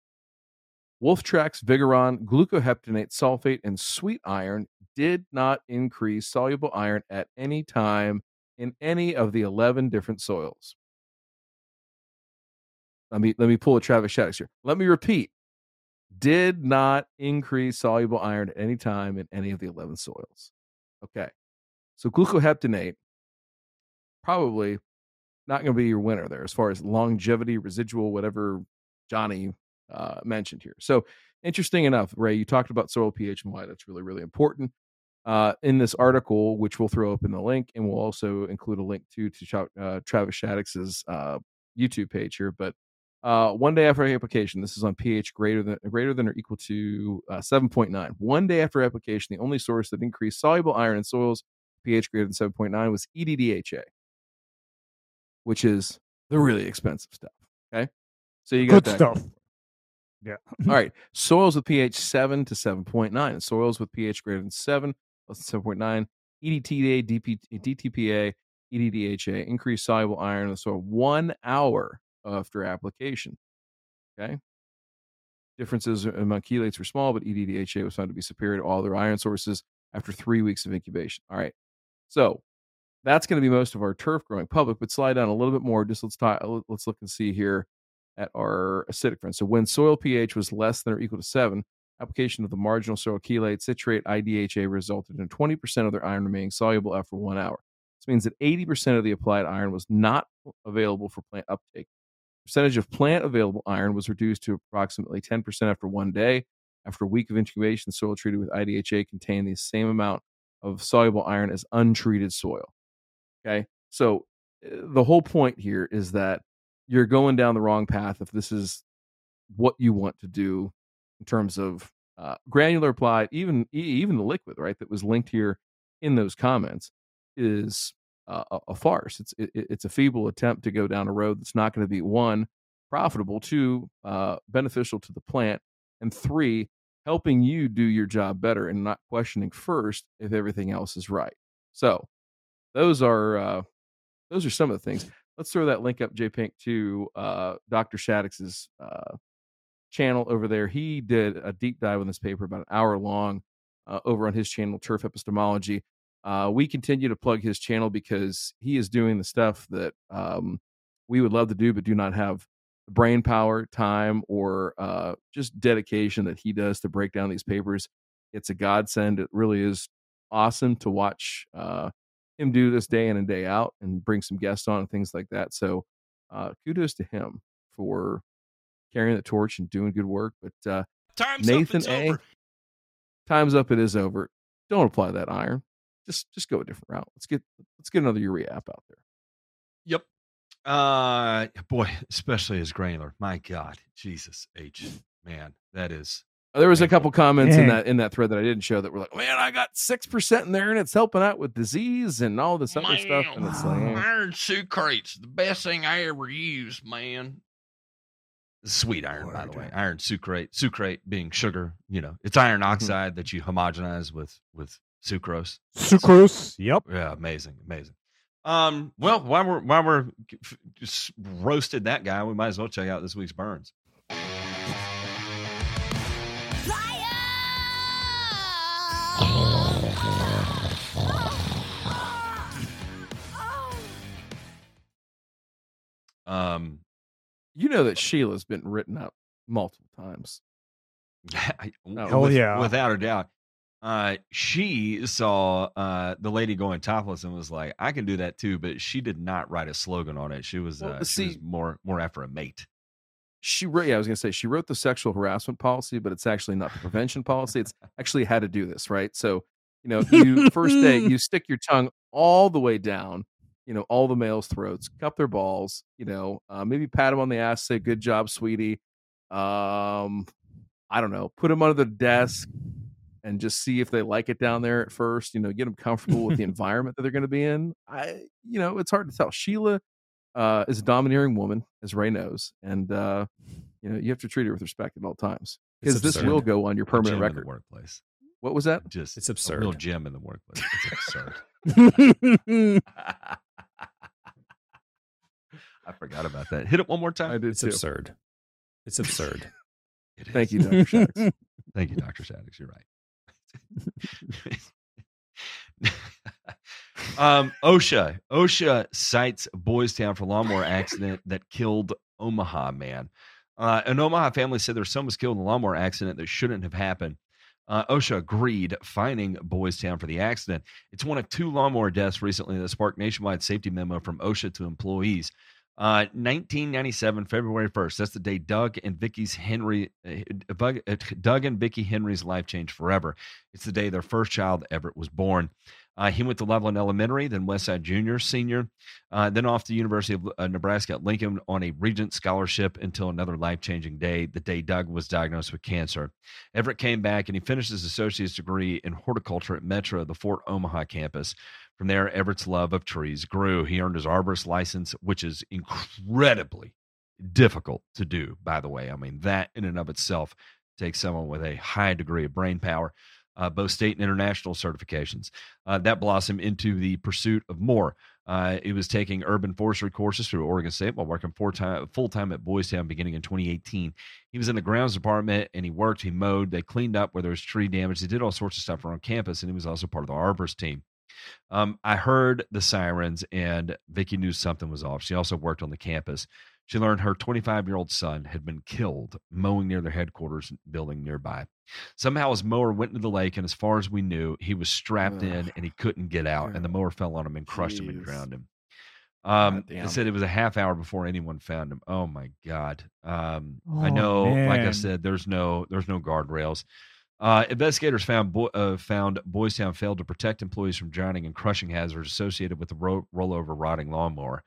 Wolftrax, Vigoron, glucoheptanate sulfate, and sweet iron did not increase soluble iron at any time in any of the eleven different soils. Let me let me pull a Travis Shaddox here. Let me repeat. Did not increase soluble iron at any time in any of the eleven soils. Okay. So glucoheptanate, probably not going to be your winner there as far as longevity, residual, whatever Johnny Uh, mentioned here. So interesting enough, Ray, you talked about soil pH and why that's really, really important uh, in this article, which we'll throw up in the link. And we'll also include a link to, to uh, Travis Shaddox's uh, YouTube page here. But uh, one day after application, this is on pH greater than greater than or equal to uh, seven point nine. One day after application, the only source that increased soluble iron in soils pH greater than seven point nine was E D D H A, which is the really expensive stuff. Okay. So you got good that stuff. Yeah. All right. Soils with pH seven to seven point nine. Soils with pH greater than seven, less than seven point nine. E D T A, D P, D T P A, E D D H A, increased soluble iron in the soil one hour after application. Okay. Differences among chelates were small, but E D D H A was found to be superior to all other iron sources after three weeks of incubation. All right. So that's going to be most of our turf growing public, but slide down a little bit more. Just let's talk, let's look and see here at our acidic friends. So when soil pH was less than or equal to seven, application of the marginal soil chelate, citrate, I D H A resulted in twenty percent of their iron remaining soluble after one hour. This means that eighty percent of the applied iron was not available for plant uptake. Percentage of plant available iron was reduced to approximately ten percent after one day. After a week of incubation, soil treated with I D H A contained the same amount of soluble iron as untreated soil. Okay, so the whole point here is that you're going down the wrong path if this is what you want to do in terms of uh, granular applied, even even the liquid, right, that was linked here in those comments is uh, a, a farce. It's it, it's a feeble attempt to go down a road that's not going to be, one, profitable, two, uh, beneficial to the plant, and three, helping you do your job better and not questioning first if everything else is right. So those are uh, those are some of the things. Let's throw that link up, J. Pink, to uh, Doctor Shaddox's uh, channel over there. He did a deep dive on this paper, about an hour long, uh, over on his channel, Turf Epistemology. Uh, we continue to plug his channel because he is doing the stuff that um, we would love to do, but do not have the brain power, time, or uh, just dedication that he does to break down these papers. It's a godsend. It really is awesome to watch Uh, him do this day in and day out, and bring some guests on and things like that. So uh, kudos to him for carrying the torch and doing good work. But uh, time's Nathan up, A, over. Time's up. It is over. Don't apply that iron. Just just go a different route. Let's get let's get another urea app out there. Yep. Uh, boy, especially as granular. My God, Jesus H, man, that is. There was a couple comments Dang. in that in that thread that I didn't show that were like, man, I got six percent in there and it's helping out with disease and all this other man, stuff. And it's like, eh. Iron sucrate's the best thing I ever used, man. Sweet iron, what by the way. Doing? Iron sucrate, sucrate being sugar, you know, it's iron oxide mm-hmm. that you homogenize with, with Sucrose. Sucrose. Yep. Yeah. Amazing. Amazing. Um, well, while we're, while we're just roasted that guy, we might as well check out this week's burns. Um, you know that Sheila's been written up multiple times. Hell with, yeah. Without a doubt. Uh, she saw uh, the lady going topless and was like, I can do that too, but she did not write a slogan on it. She was, well, uh, see, she was more more after a mate. She wrote, yeah, I was going to say, she wrote the sexual harassment policy, but it's actually not the prevention policy. It's actually how to do this, right? So, you know, you first day, you stick your tongue all the way down, you know, all the males' throats, cup their balls, you know, uh, maybe pat them on the ass, say, good job, sweetie. Um, I don't know, put them under the desk and just see if they like it down there at first, you know, get them comfortable with the environment that they're going to be in. I, you know, it's hard to tell. Sheila uh, is a domineering woman, as Ray knows. And, uh, you know, you have to treat her with respect at all times, because this will go on your permanent record. Workplace. What was that? Just it's absurd. A real gem in the workplace. It's absurd. I forgot about that. Hit it one more time. I did it's too. absurd. It's absurd. It Thank you, Doctor Shaddox. Thank you, Doctor Shaddox. You're right. um, OSHA. OSHA cites Boys Town for lawnmower accident that killed Omaha man. Uh, an Omaha family said their son was killed in a lawnmower accident that shouldn't have happened. Uh, OSHA agreed, fining Boys Town for the accident. It's one of two lawnmower deaths recently that sparked nationwide safety memo from OSHA to employees. Uh, nineteen ninety-seven, February first. That's the day Doug and Vicky's Henry, uh, Doug and Vicky Henry's life changed forever. It's the day their first child, Everett, was born. Uh, he went to Loveland Elementary, then Westside Junior, Senior, uh, then off to the University of uh, Nebraska at Lincoln on a Regent scholarship until another life-changing day, the day Doug was diagnosed with cancer. Everett came back, and he finished his associate's degree in horticulture at Metro, the Fort Omaha campus. From there, Everett's love of trees grew. He earned his arborist license, which is incredibly difficult to do, by the way. I mean, that in and of itself takes someone with a high degree of brain power. Uh, both state and international certifications uh, that blossomed into the pursuit of more. Uh, he was taking urban forestry courses through Oregon State while working full-time, full-time at Boys Town beginning in twenty eighteen. He was in the grounds department, and he worked, he mowed, they cleaned up where there was tree damage. They did all sorts of stuff around campus, and he was also part of the arborist team. Um, I heard the sirens, and Vicky knew something was off. She also worked on the campus. She learned her twenty-five-year-old son had been killed mowing near their headquarters building nearby. Somehow his mower went into the lake, and as far as we knew, he was strapped Ugh. in and he couldn't get out, and the mower fell on him and crushed Jeez. him and drowned him. Um, they said it was a half hour before anyone found him. Oh, my God. Um, oh, I know, man. Like I said, there's no there's no guardrails. Uh, investigators found bo- uh, found Boys Town failed to protect employees from drowning and crushing hazards associated with the ro- rollover rotting lawnmower.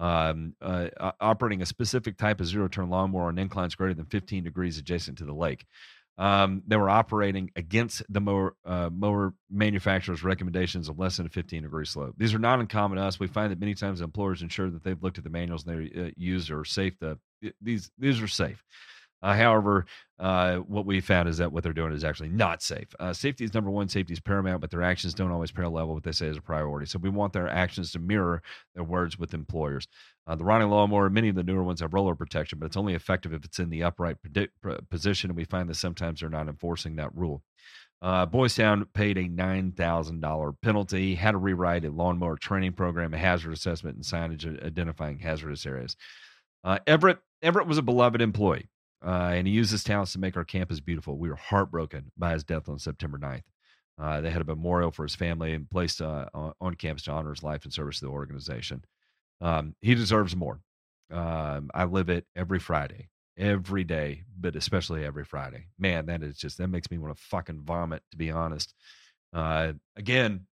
Um, uh, operating a specific type of zero-turn lawnmower on inclines greater than fifteen degrees adjacent to the lake. Um, they were operating against the mower, uh, mower manufacturer's recommendations of less than a fifteen degree slope. These are not uncommon to us. We find that many times employers ensure that they've looked at the manuals and they uh, use or safe. To, these these are safe. Uh, however, uh, what we found is that what they're doing is actually not safe. Uh, safety is number one, safety is paramount, but their actions don't always parallel what they say is a priority. So we want their actions to mirror their words with employers. Uh, the rotting lawnmower, many of the newer ones have roller protection, but it's only effective if it's in the upright predi- pr- position, and we find that sometimes they're not enforcing that rule. Uh, Boys Town paid a nine thousand dollars penalty, had to rewrite a lawnmower training program, a hazard assessment, and signage identifying hazardous areas. Uh, Everett, Everett was a beloved employee. Uh, and he used his talents to make our campus beautiful. We were heartbroken by his death on September ninth. Uh, they had a memorial for his family and placed uh, on campus to honor his life and service to the organization. Um, he deserves more. Um, I live it every Friday, every day, but especially every Friday. Man, that is just, that makes me want to fucking vomit, to be honest. Uh, again,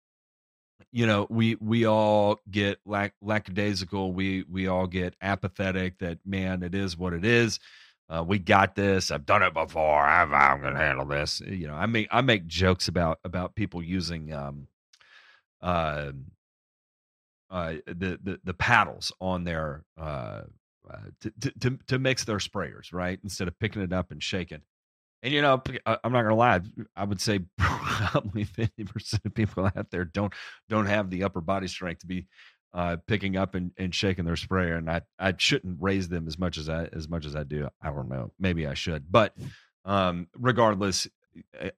you know, we, we all get lack, lackadaisical. We, we all get apathetic that, man, it is what it is. Uh, we got this. I've done it before. I've, I'm going to handle this. You know, I mean, I make jokes about, about people using, um, uh, uh, the, the, the paddles on their, uh, uh to, to, to mix their sprayers, right? Instead of picking it up and shaking. And, you know, I'm not going to lie. I would say probably fifty percent of people out there don't don't have the upper body strength to be uh, picking up and, and shaking their sprayer. And I, I shouldn't raise them as much as I as much as I do. I don't know. Maybe I should. But um, regardless,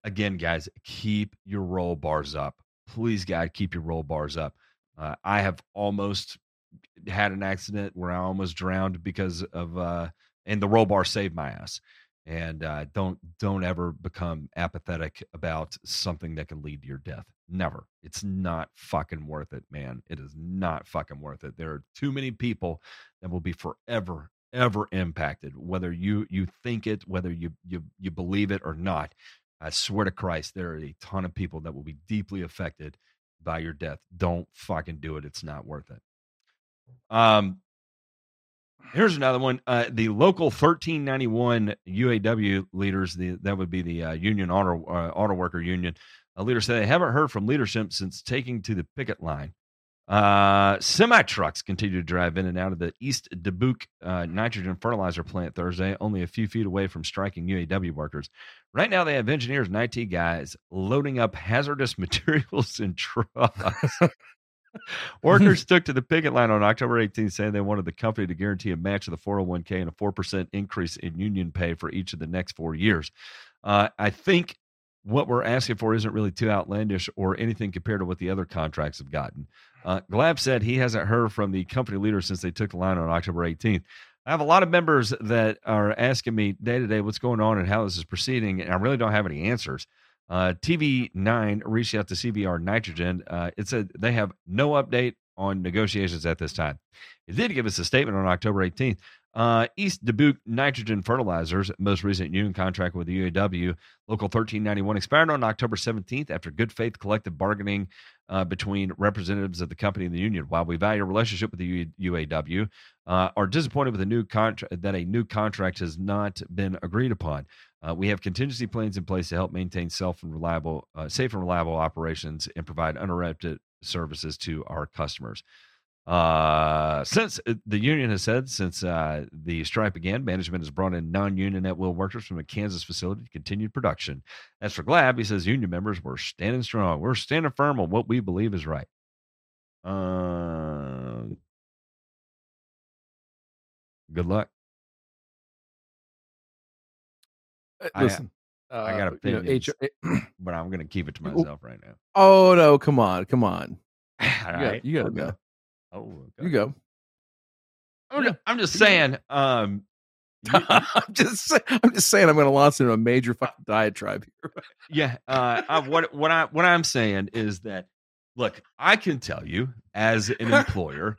again, guys, keep your roll bars up. Please, God, keep your roll bars up. Uh, I have almost had an accident where I almost drowned because of uh, and the roll bar saved my ass. And uh, don't don't ever become apathetic about something that can lead to your death. Never. It's not fucking worth it, man. It is not fucking worth it. There are too many people that will be forever, ever impacted, whether you you think it, whether you you you believe it or not. I swear to Christ, there are a ton of people that will be deeply affected by your death. Don't fucking do it. It's not worth it. Um. Here's another one. Uh, the local thirteen ninety-one U A W leaders, the, that would be the uh, union auto uh, auto worker union, a leader said they haven't heard from leadership since taking to the picket line. Uh, semi trucks continue to drive in and out of the East Dubuque uh, nitrogen fertilizer plant Thursday, only a few feet away from striking U A W workers. Right now, they have engineers and I T guys loading up hazardous materials in trucks. Workers took to the picket line on October eighteenth, saying they wanted the company to guarantee a match of the four oh one k and a four percent increase in union pay for each of the next four years. Uh, I think what we're asking for isn't really too outlandish or anything compared to what the other contracts have gotten. Uh, Glab said he hasn't heard from the company leader since they took the line on October eighteenth. I have a lot of members that are asking me day to day what's going on and how this is proceeding, and I really don't have any answers. Uh, T V nine reached out to C V R Nitrogen. Uh, it said they have no update on negotiations at this time. It did give us a statement on October eighteenth. Uh, East Dubuque Nitrogen Fertilizers, most recent union contract with the U A W, Local thirteen ninety-one, expired on October seventeenth after good faith collective bargaining uh, between representatives of the company and the union. While we value a relationship with the U A W, uh, are disappointed with a new contract that a new contract has not been agreed upon. Uh, we have contingency plans in place to help maintain self and reliable, uh, safe and reliable operations and provide uninterrupted services to our customers. Uh, since the union has said, since uh, the strike began, management has brought in non-union at-will workers from a Kansas facility to continue production. As for Glab, he says union members were standing strong. We're standing firm on what we believe is right. Uh, good luck. Listen, I, uh, I got opinions, you know, H R A, but I'm going to keep it to myself right now. Oh no! Come on, come on. All right, you got to go. Oh, okay. You go. I'm just, I'm just saying. Um, you, I'm just, I'm just saying. I'm going to launch into a major fucking diatribe here. yeah. Uh, I, what what I what I'm saying is that, look, I can tell you as an employer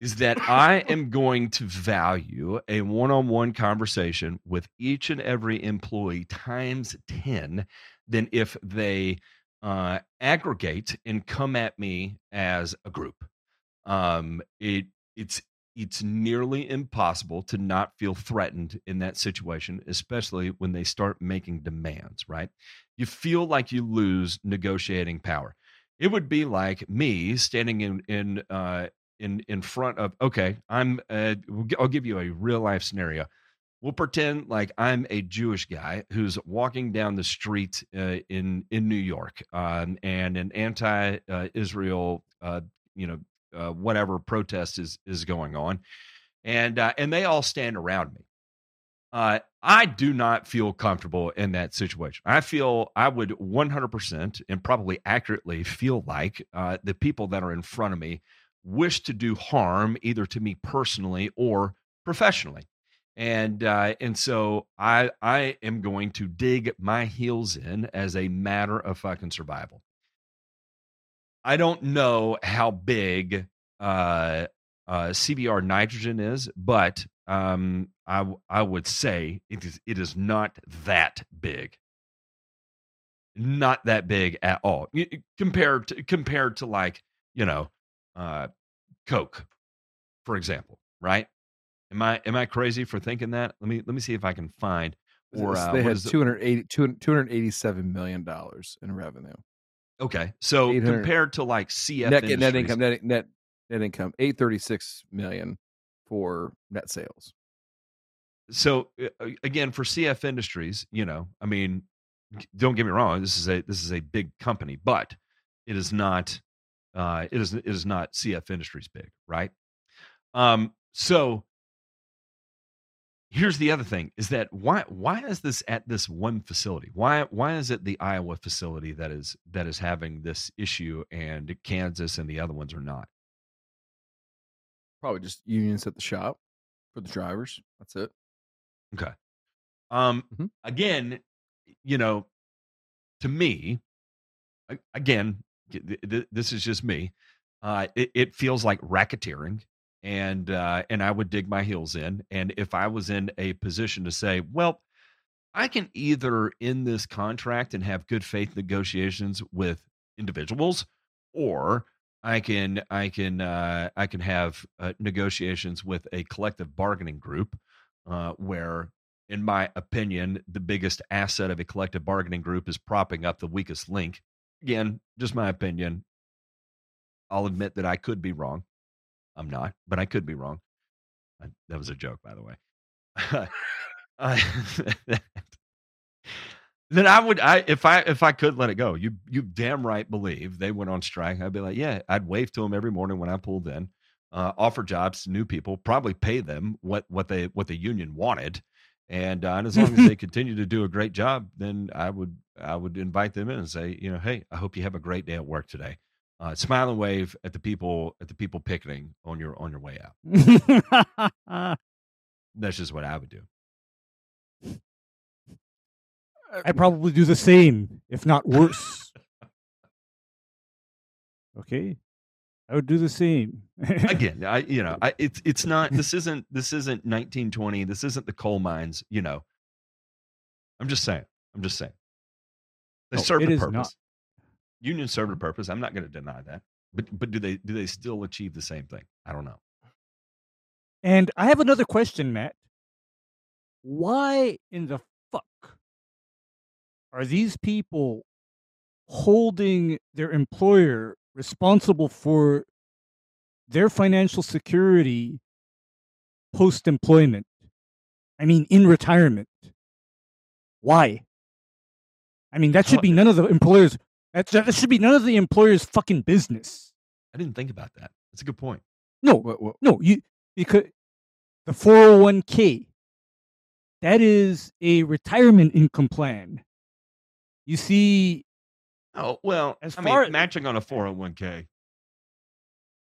is that I am going to value a one-on-one conversation with each and every employee times ten than if they uh, aggregate and come at me as a group. Um, it it's it's nearly impossible to not feel threatened in that situation, especially when they start making demands, right? You feel like you lose negotiating power. It would be like me standing in in uh, in in front of, okay, I'm uh, I'll give you a real life scenario. We'll pretend like I'm a Jewish guy who's walking down the street uh, in in New York, um, and an anti-Israel uh, you know. Uh, whatever protest is is going on, and uh, and they all stand around me. Uh, I do not feel comfortable in that situation. I feel I would one hundred percent and probably accurately feel like uh, the people that are in front of me wish to do harm either to me personally or professionally, and uh, and so I I am going to dig my heels in as a matter of fucking survival. I don't know how big uh, uh, C V R Nitrogen is, but um, I I would say it is it is not that big, not that big at all compared to, compared to like you know uh, Coke, for example, right? Am I am I crazy for thinking that? Let me let me see if I can find. Or uh, they had two hundred eighty-seven million dollars in revenue. Okay, so compared to like C F net, net income, net net net income, eight thirty-six million for net sales. So again, for C F Industries, you know, I mean, don't get me wrong, this is a this is a big company, but it is not uh, it is it is not C F Industries big, right? Um, so here's the other thing: is that why why is this at this one facility? Why why is it the Iowa facility that is that is having this issue, and Kansas and the other ones are not? Probably just unions at the shop for the drivers. That's it. Okay. Um, mm-hmm. Again, you know, to me, again, this is just me. Uh, it, it feels like racketeering, and uh, and I would dig my heels in. And if I was in a position to say, well, I can either end this contract and have good faith negotiations with individuals, or I can I can uh, I can have uh, negotiations with a collective bargaining group, uh, where, in my opinion, the biggest asset of a collective bargaining group is propping up the weakest link. Again, just my opinion. I'll admit that I could be wrong. I'm not, but I could be wrong. I, that was a joke, by the way. uh, Then I would, I if I if I could let it go, you you damn right believe they went on strike. I'd be like, yeah, I'd wave to them every morning when I pulled in, uh, offer jobs to new people, probably pay them what what they what the union wanted, and, uh, and as long as they continue to do a great job, then I would I would invite them in and say, you know, hey, I hope you have a great day at work today. Uh, smile and wave at the people at the people picketing on your on your way out. That's just what I would do. I probably do the same, if not worse. Okay, I would do the same. Again, I, you know, I, it's it's not. This isn't this isn't nineteen twenty. This isn't the coal mines. You know, I'm just saying. I'm just saying. They oh, served a purpose. Not. Union served a purpose. I'm not going to deny that. But but do they do they still achieve the same thing? I don't know. And I have another question, Matt. Why in the are these people holding their employer responsible for their financial security post-employment? I mean, in retirement. Why? I mean, that should be none of the employers. That, that should be none of the employers' fucking business. I didn't think about that. That's a good point. No, what, what? no, you because the four oh one k, that is a retirement income plan. You see, oh well. As I far mean, as, matching on a four oh one k,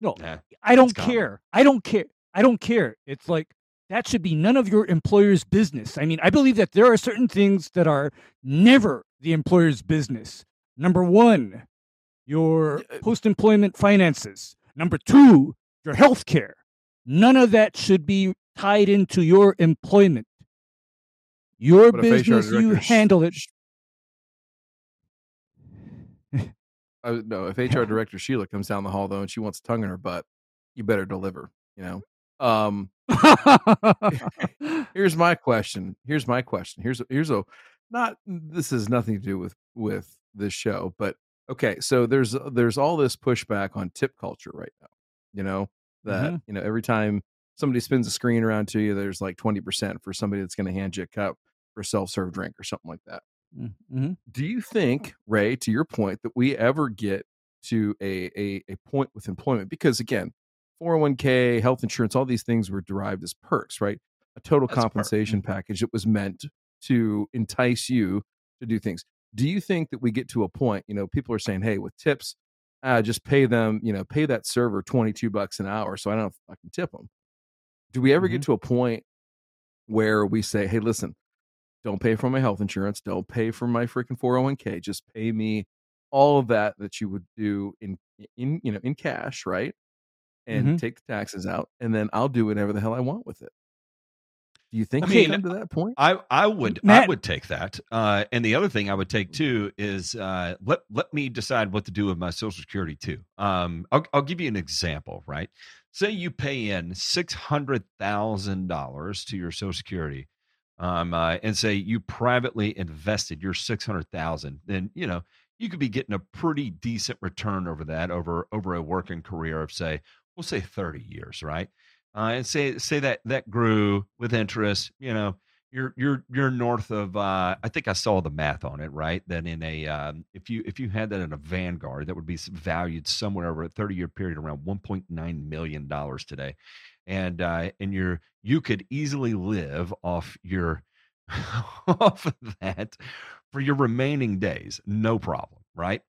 no, nah, I don't care. I don't care. I don't care. It's like that should be none of your employer's business. I mean, I believe that there are certain things that are never the employer's business. Number one, your post-employment finances. Number two, your health care. None of that should be tied into your employment. Your business, you handle it. Uh, no, if H R director Sheila comes down the hall though and she wants a tongue in her butt, you better deliver. You know. Um, here's my question. Here's my question. Here's here's a not. This has nothing to do with with this show, but okay. So there's there's all this pushback on tip culture right now. You know that mm-hmm. you know every time somebody spins a screen around to you, there's like twenty percent for somebody that's going to hand you a cup for a self serve drink or something like that. Mm-hmm. Do you think, Ray, to your point, that we ever get to a, a a point with employment? Because again, four oh one k, health insurance, all these things were derived as perks, right? A total That's compensation part. Package that was meant to entice you to do things. Do you think that we get to a point, you know, people are saying, hey, with tips, uh, just pay them, you know, pay that server twenty-two bucks an hour so I don't have to fucking tip them. Do we ever mm-hmm. get to a point where we say, hey, listen, don't pay for my health insurance. Don't pay for my freaking four oh one k. Just pay me all of that that you would do in, in you know, in cash, right? And mm-hmm. take the taxes out, and then I'll do whatever the hell I want with it. Do you think I mean, we come to that point? I, I would Matt. I would take that. Uh, and the other thing I would take too is uh, let let me decide what to do with my Social Security too. Um, I'll I'll give you an example, right? Say you pay in six hundred thousand dollars to your Social Security. Um, uh, and say you privately invested your six hundred thousand, then, you know, you could be getting a pretty decent return over that over, over a working career of say, we'll say thirty years. Right. uh, and say say that that grew with interest. You know, you're you're you're north of. Uh, I think I saw the math on it, right? That in a um, if you if you had that in a Vanguard, that would be valued somewhere over a thirty year period around one point nine million dollars today, and uh, and you're you could easily live off your off of that for your remaining days, no problem, right?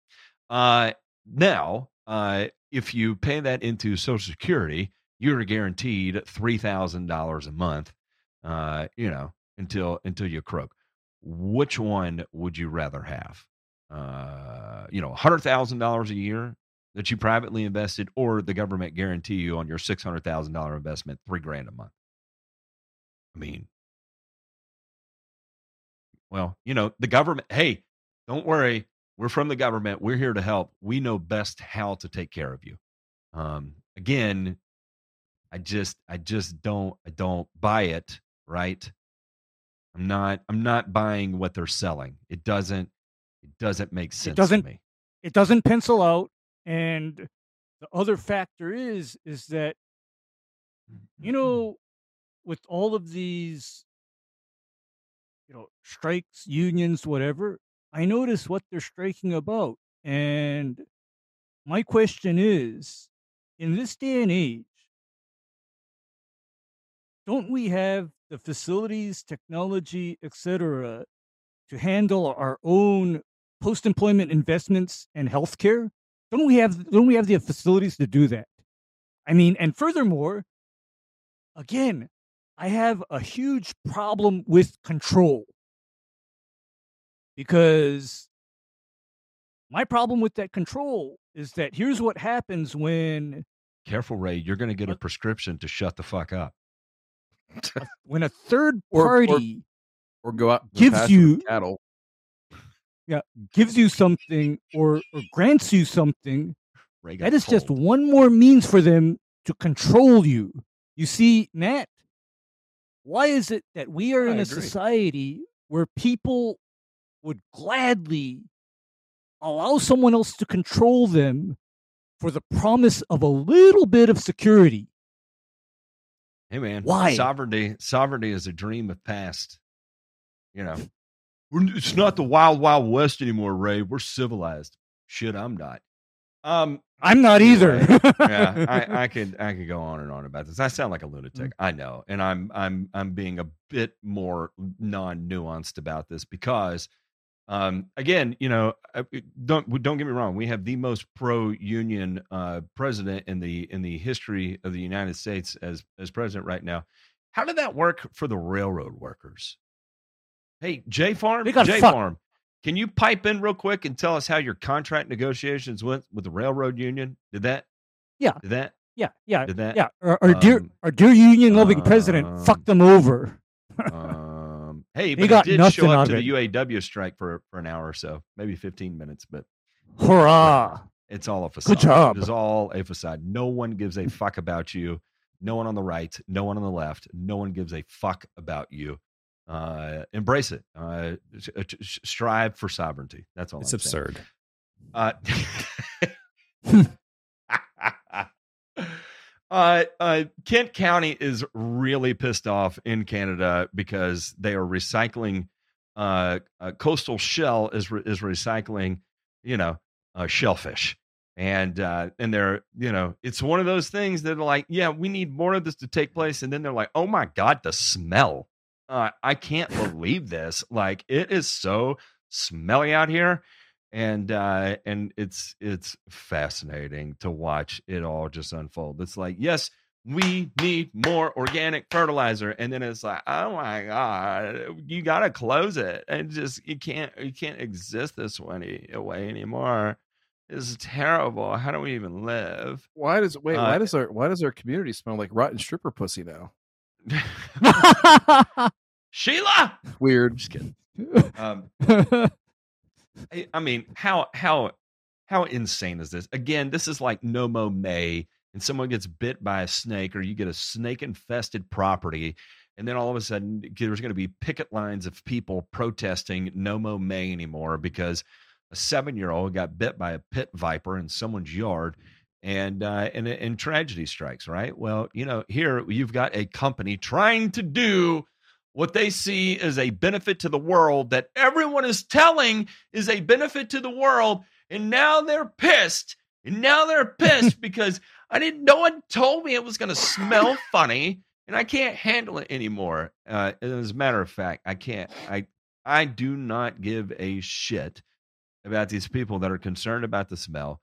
Uh, now, uh, if you pay that into Social Security, you're guaranteed three thousand dollars a month, uh, you know, until, until you croak. Which one would you rather have? Uh, you know, one hundred thousand dollars a year that you privately invested, or the government guarantee you on your six hundred thousand dollars investment, three grand a month. I mean, well, you know, the government, hey, don't worry. We're from the government. We're here to help. We know best how to take care of you. Um, again, I just, I just don't, I don't buy it. Right. I'm not, I'm not buying what they're selling. It doesn't, it doesn't make sense it doesn't, to me. It doesn't pencil out. And the other factor is, is that, you know, with all of these, you know, strikes, unions, whatever, I notice what they're striking about. And my question is, in this day and age, don't we have the facilities, technology, et cetera, to handle our own post-employment investments and healthcare? Don't we have, don't we have the facilities to do that? I mean, and furthermore, again, I have a huge problem with control. Because my problem with that control is that here's what happens when... Careful, Ray, you're going to get a prescription to shut the fuck up. When a third party or, or, or go out gives you cattle, yeah, gives you something or, or grants you something, Ray, that is cold. Just one more means for them to control you. You see, Nat, why is it that we are I in a agree. society where people would gladly allow someone else to control them for the promise of a little bit of security? Hey, man. Why? Sovereignty, sovereignty is a dream of past. You know, it's not the wild, wild west anymore, Ray. We're civilized. Shit, I'm not. Um, I'm not either. yeah, I, I could, I could go on and on about this. I sound like a lunatic. I know. And I'm, I'm, I'm being a bit more non-nuanced about this because, um, again, you know, don't, don't get me wrong. We have the most pro-union, uh, president in the, in the history of the United States as, as president right now. How did that work for the railroad workers? Hey, J Farm, J Farm. Can you pipe in real quick and tell us how your contract negotiations went with the railroad union? Did that? Yeah. Did that? Yeah. Yeah. Did that? Yeah. Our, our um, dear, our dear union-loving um, president fucked them over. um, hey, but he did show up to it. the U A W strike for, for an hour or so, maybe fifteen minutes, but hurrah! It's all a facade. Good job. It's all a facade. No one gives a fuck about you. No one on the right. No one on the left. No one gives a fuck about you. Uh, embrace it. Uh, strive for sovereignty. That's all. It's I'm absurd. Uh, uh, uh, Kent County is really pissed off in Canada because they are recycling. Uh, uh, coastal Shell is re- is recycling, you know, uh, shellfish, and uh, and they're you know it's one of those things that are like, yeah, we need more of this to take place, and then they're like, oh my God, the smell. Uh, I can't believe this. Like, it is so smelly out here. And, uh, and it's, it's fascinating to watch it all just unfold. It's like, yes, we need more organic fertilizer. And then it's like, oh my God, you got to close it. And just, you can't, you can't exist this way, way anymore. This is terrible. How do we even live? Why does, wait, uh, why does our, why does our community smell like rotten stripper pussy now? Sheila, weird. I'm just kidding. Um, I, I mean, how how how insane is this? Again, this is like No Mo May, and someone gets bit by a snake, or you get a snake-infested property, and then all of a sudden, there's going to be picket lines of people protesting No Mo May anymore because a seven-year-old got bit by a pit viper in someone's yard. and uh, and and tragedy strikes, right? Well, you know, here you've got a company trying to do what they see as a benefit to the world that everyone is telling is a benefit to the world, and now they're pissed. And now they're pissed because I didn't. No one told me it was going to smell funny, and I can't handle it anymore. Uh, as a matter of fact, I can't. I I do not give a shit about these people that are concerned about the smell,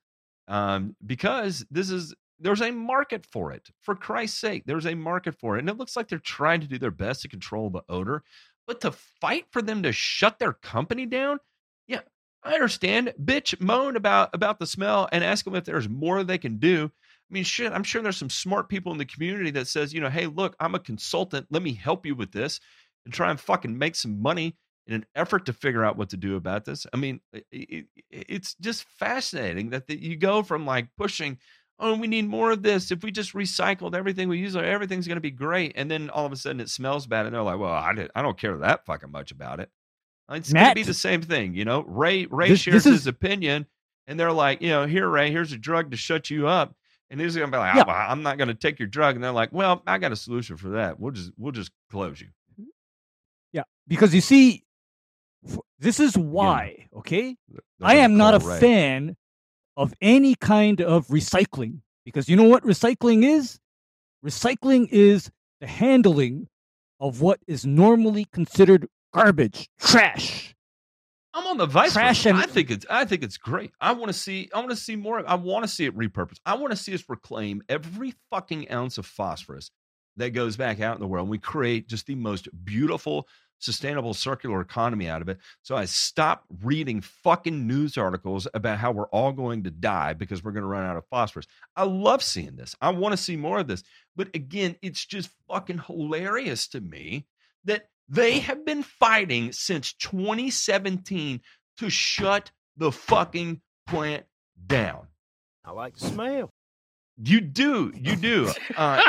um, because this is there's a market for it. For Christ's sake, there's a market for it, and it looks like they're trying to do their best to control the odor, but to fight for them to shut their company down, yeah. I understand. Bitch, moan about, about the smell and ask them if there's more they can do. I mean, shit, I'm sure there's some smart people in the community that says, you know, hey, look, I'm a consultant. Let me help you with this and try and fucking make some money in an effort to figure out what to do about this. I mean, it, it, it's just fascinating that the, you go from like pushing, oh, we need more of this. If we just recycled everything we use, everything's going to be great. And then all of a sudden it smells bad. And they're like, well, I, did, I don't care that fucking much about it. It's Matt, gonna be the same thing, you know. Ray Ray this, shares this is, his opinion, and they're like, you know, here, Ray, here's a drug to shut you up, and he's gonna be like, oh, yeah. well, I'm not gonna take your drug, and they're like, well, I got a solution for that. We'll just we'll just close you. Yeah, because you see, this is why. Yeah. Okay, they're I am not a Ray. fan of any kind of recycling because you know what recycling is? Recycling is the handling of what is normally considered garbage, trash. I'm on the vice. Trash and- I think it's. I think it's great. I want to see. I want to see more. I want to see it repurposed. I want to see us reclaim every fucking ounce of phosphorus that goes back out in the world. We create just the most beautiful, sustainable, circular economy out of it. So I stop reading fucking news articles about how we're all going to die because we're going to run out of phosphorus. I love seeing this. I want to see more of this. But again, it's just fucking hilarious to me that. They have been fighting since twenty seventeen to shut the fucking plant down. I like the smell. You do. You do. Uh,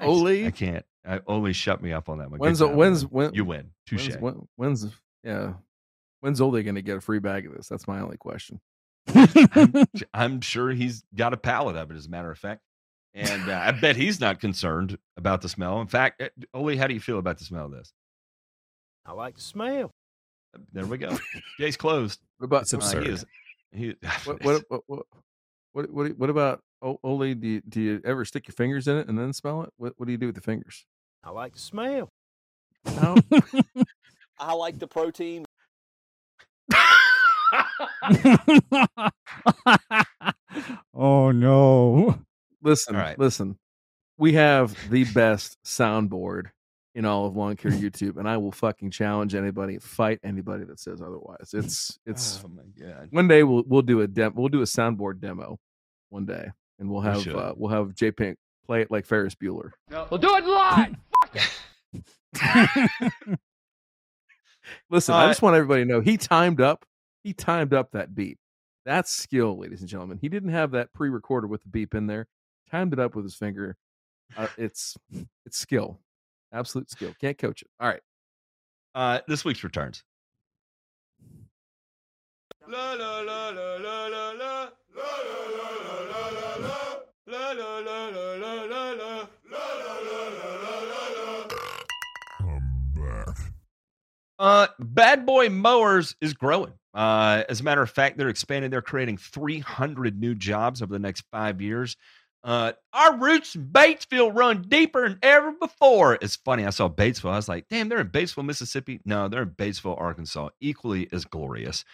Oli. I, I can't. I, Oli shut me up on that one. When's, when's, when, you win. Touche. When's, when's, yeah. When's Oli going to get a free bag of this? That's my only question. I'm, I'm sure he's got a pallet of it, as a matter of fact. And uh, I bet he's not concerned about the smell. In fact, Oli, how do you feel about the smell of this? I like the smell. There we go. Jay's closed. What about it's absurd. Uh, he is, he, what, what, what, what, what, what, what about Oli? Do you, do you ever stick your fingers in it and then smell it? What, what do you do with the fingers? I like the smell. No. I like the protein. Oh, no. Listen, right. listen, we have the best soundboard in all of lawn care YouTube, and I will fucking challenge anybody, fight anybody that says otherwise. It's, it's, oh my God. One day we'll, we'll do a dem, we'll do a soundboard demo one day, and we'll have, we uh, we'll have J Pink play it like Ferris Bueller. No. We'll do it live. Fuck it. Listen, uh, I just want everybody to know he timed up, he timed up that beep. That's skill, ladies and gentlemen. He didn't have that pre-recorded with the beep in there. Timed it up with his finger. Uh, it's it's skill, absolute skill. Can't coach it. All right. Uh, this week's returns. La la la la la la la la la la la la la la la la la la. Uh, Bad Boy Mowers is growing. Uh, as a matter of fact, they're expanding. They're creating three hundred new jobs over the next five years. Uh, our roots in Batesville run deeper than ever before. It's funny. I saw Batesville. I was like, damn, they're in Batesville, Mississippi. No, they're in Batesville, Arkansas. Equally as glorious.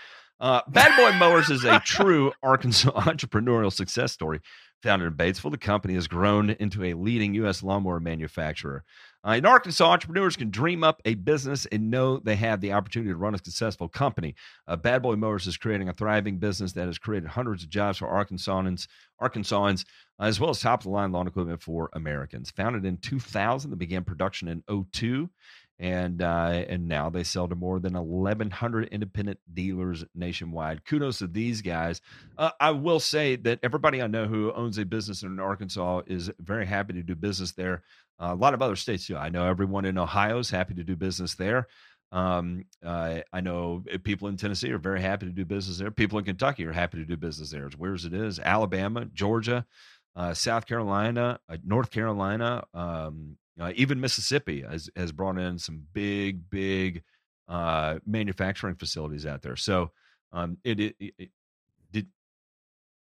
Uh, Bad Boy Mowers is a true Arkansas entrepreneurial success story. Founded in Batesville, the company has grown into a leading U S lawnmower manufacturer. Uh, in Arkansas, entrepreneurs can dream up a business and know they have the opportunity to run a successful company. Uh, Bad Boy Mowers is creating a thriving business that has created hundreds of jobs for Arkansans, Arkansans uh, as well as top-of-the-line lawn equipment for Americans. Founded in two thousand, they began production in oh two, and, uh, and now they sell to more than eleven hundred independent dealers nationwide. Kudos to these guys. Uh, I will say that everybody I know who owns a business in Arkansas is very happy to do business there. Uh, a lot of other states, too. I know everyone in Ohio is happy to do business there. Um, uh, I know people in Tennessee are very happy to do business there. People in Kentucky are happy to do business there. It's where it is. Alabama, Georgia, uh, South Carolina, uh, North Carolina, um, uh, even Mississippi has, has brought in some big, big uh, manufacturing facilities out there. So um, it, it, it did.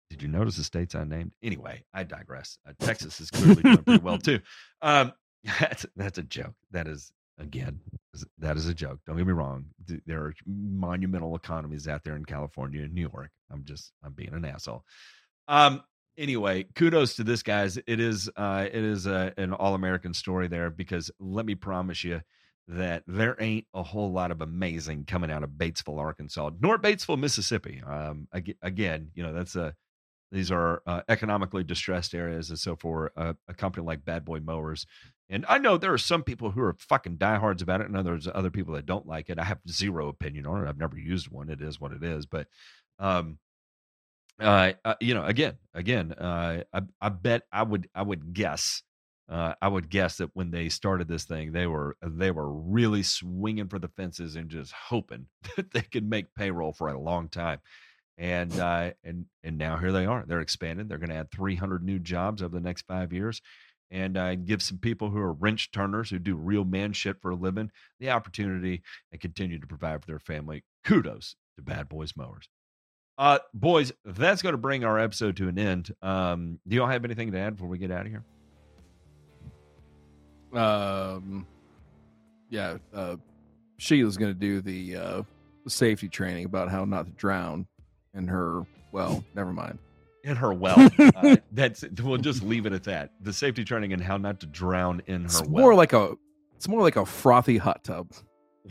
Did you notice the states I named? Anyway, I digress. Uh, Texas is clearly doing pretty well too. Um, that's that's a joke. That is. Again, that is a joke. Don't get me wrong. There are monumental economies out there in California and New York. I'm just, I'm being an asshole. Um. Anyway, kudos to this, guys. It is, uh, it is a, an all-American story there, because let me promise you that there ain't a whole lot of amazing coming out of Batesville, Arkansas, nor Batesville, Mississippi. Um. Again, you know, that's a, these are uh, economically distressed areas, and so for a, a company like Bad Boy Mowers. And I know there are some people who are fucking diehards about it, and there's other people that don't like it. I have zero opinion on it. I've never used one. It is what it is. But, um, uh, uh, you know, again, again, uh, I, I bet I would, I would guess, uh, I would guess that when they started this thing, they were, they were really swinging for the fences and just hoping that they could make payroll for a long time. And, uh, and, and now here they are. They're expanding. They're going to add three hundred new jobs over the next five years. And uh, give some people who are wrench turners, who do real man shit for a living, the opportunity and continue to provide for their family. Kudos to Bad Boys Mowers. Uh, boys, that's going to bring our episode to an end. Um, do y'all have anything to add before we get out of here? Um, yeah, uh, Sheila's going to do the uh, safety training about how not to drown in her, well, never mind. In her well. Uh, that's it. We'll just leave it at that. The safety training and how not to drown in her it's well. More like a, it's more like a frothy hot tub.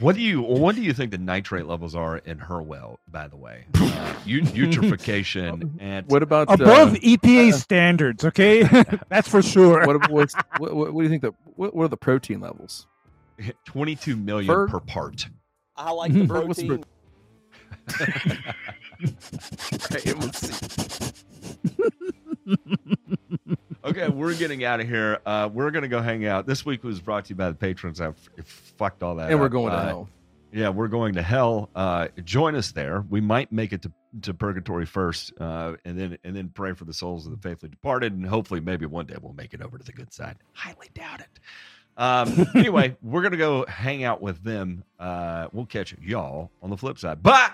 What do you what do you think the nitrate levels are in her well, by the way? Uh, eutrophication. and what about above uh, E P A uh, standards, okay? That's for sure. What, what, what, what do you think? The, what, what are the protein levels? twenty-two million Bird. per part. I like the protein. Okay, we'll see. Okay, we're getting out of here. Uh, we're gonna go hang out. This week was brought to you by the patrons. I've fucked all that and up. We're going uh, to hell. Yeah, we're going to hell. Uh, join us there. We might make it to, to purgatory first, uh, and then and then pray for the souls of the faithfully departed, and hopefully maybe one day we'll make it over to the good side. Highly doubt it. Um, anyway, we're gonna go hang out with them. Uh, we'll catch y'all on the flip side. Bye.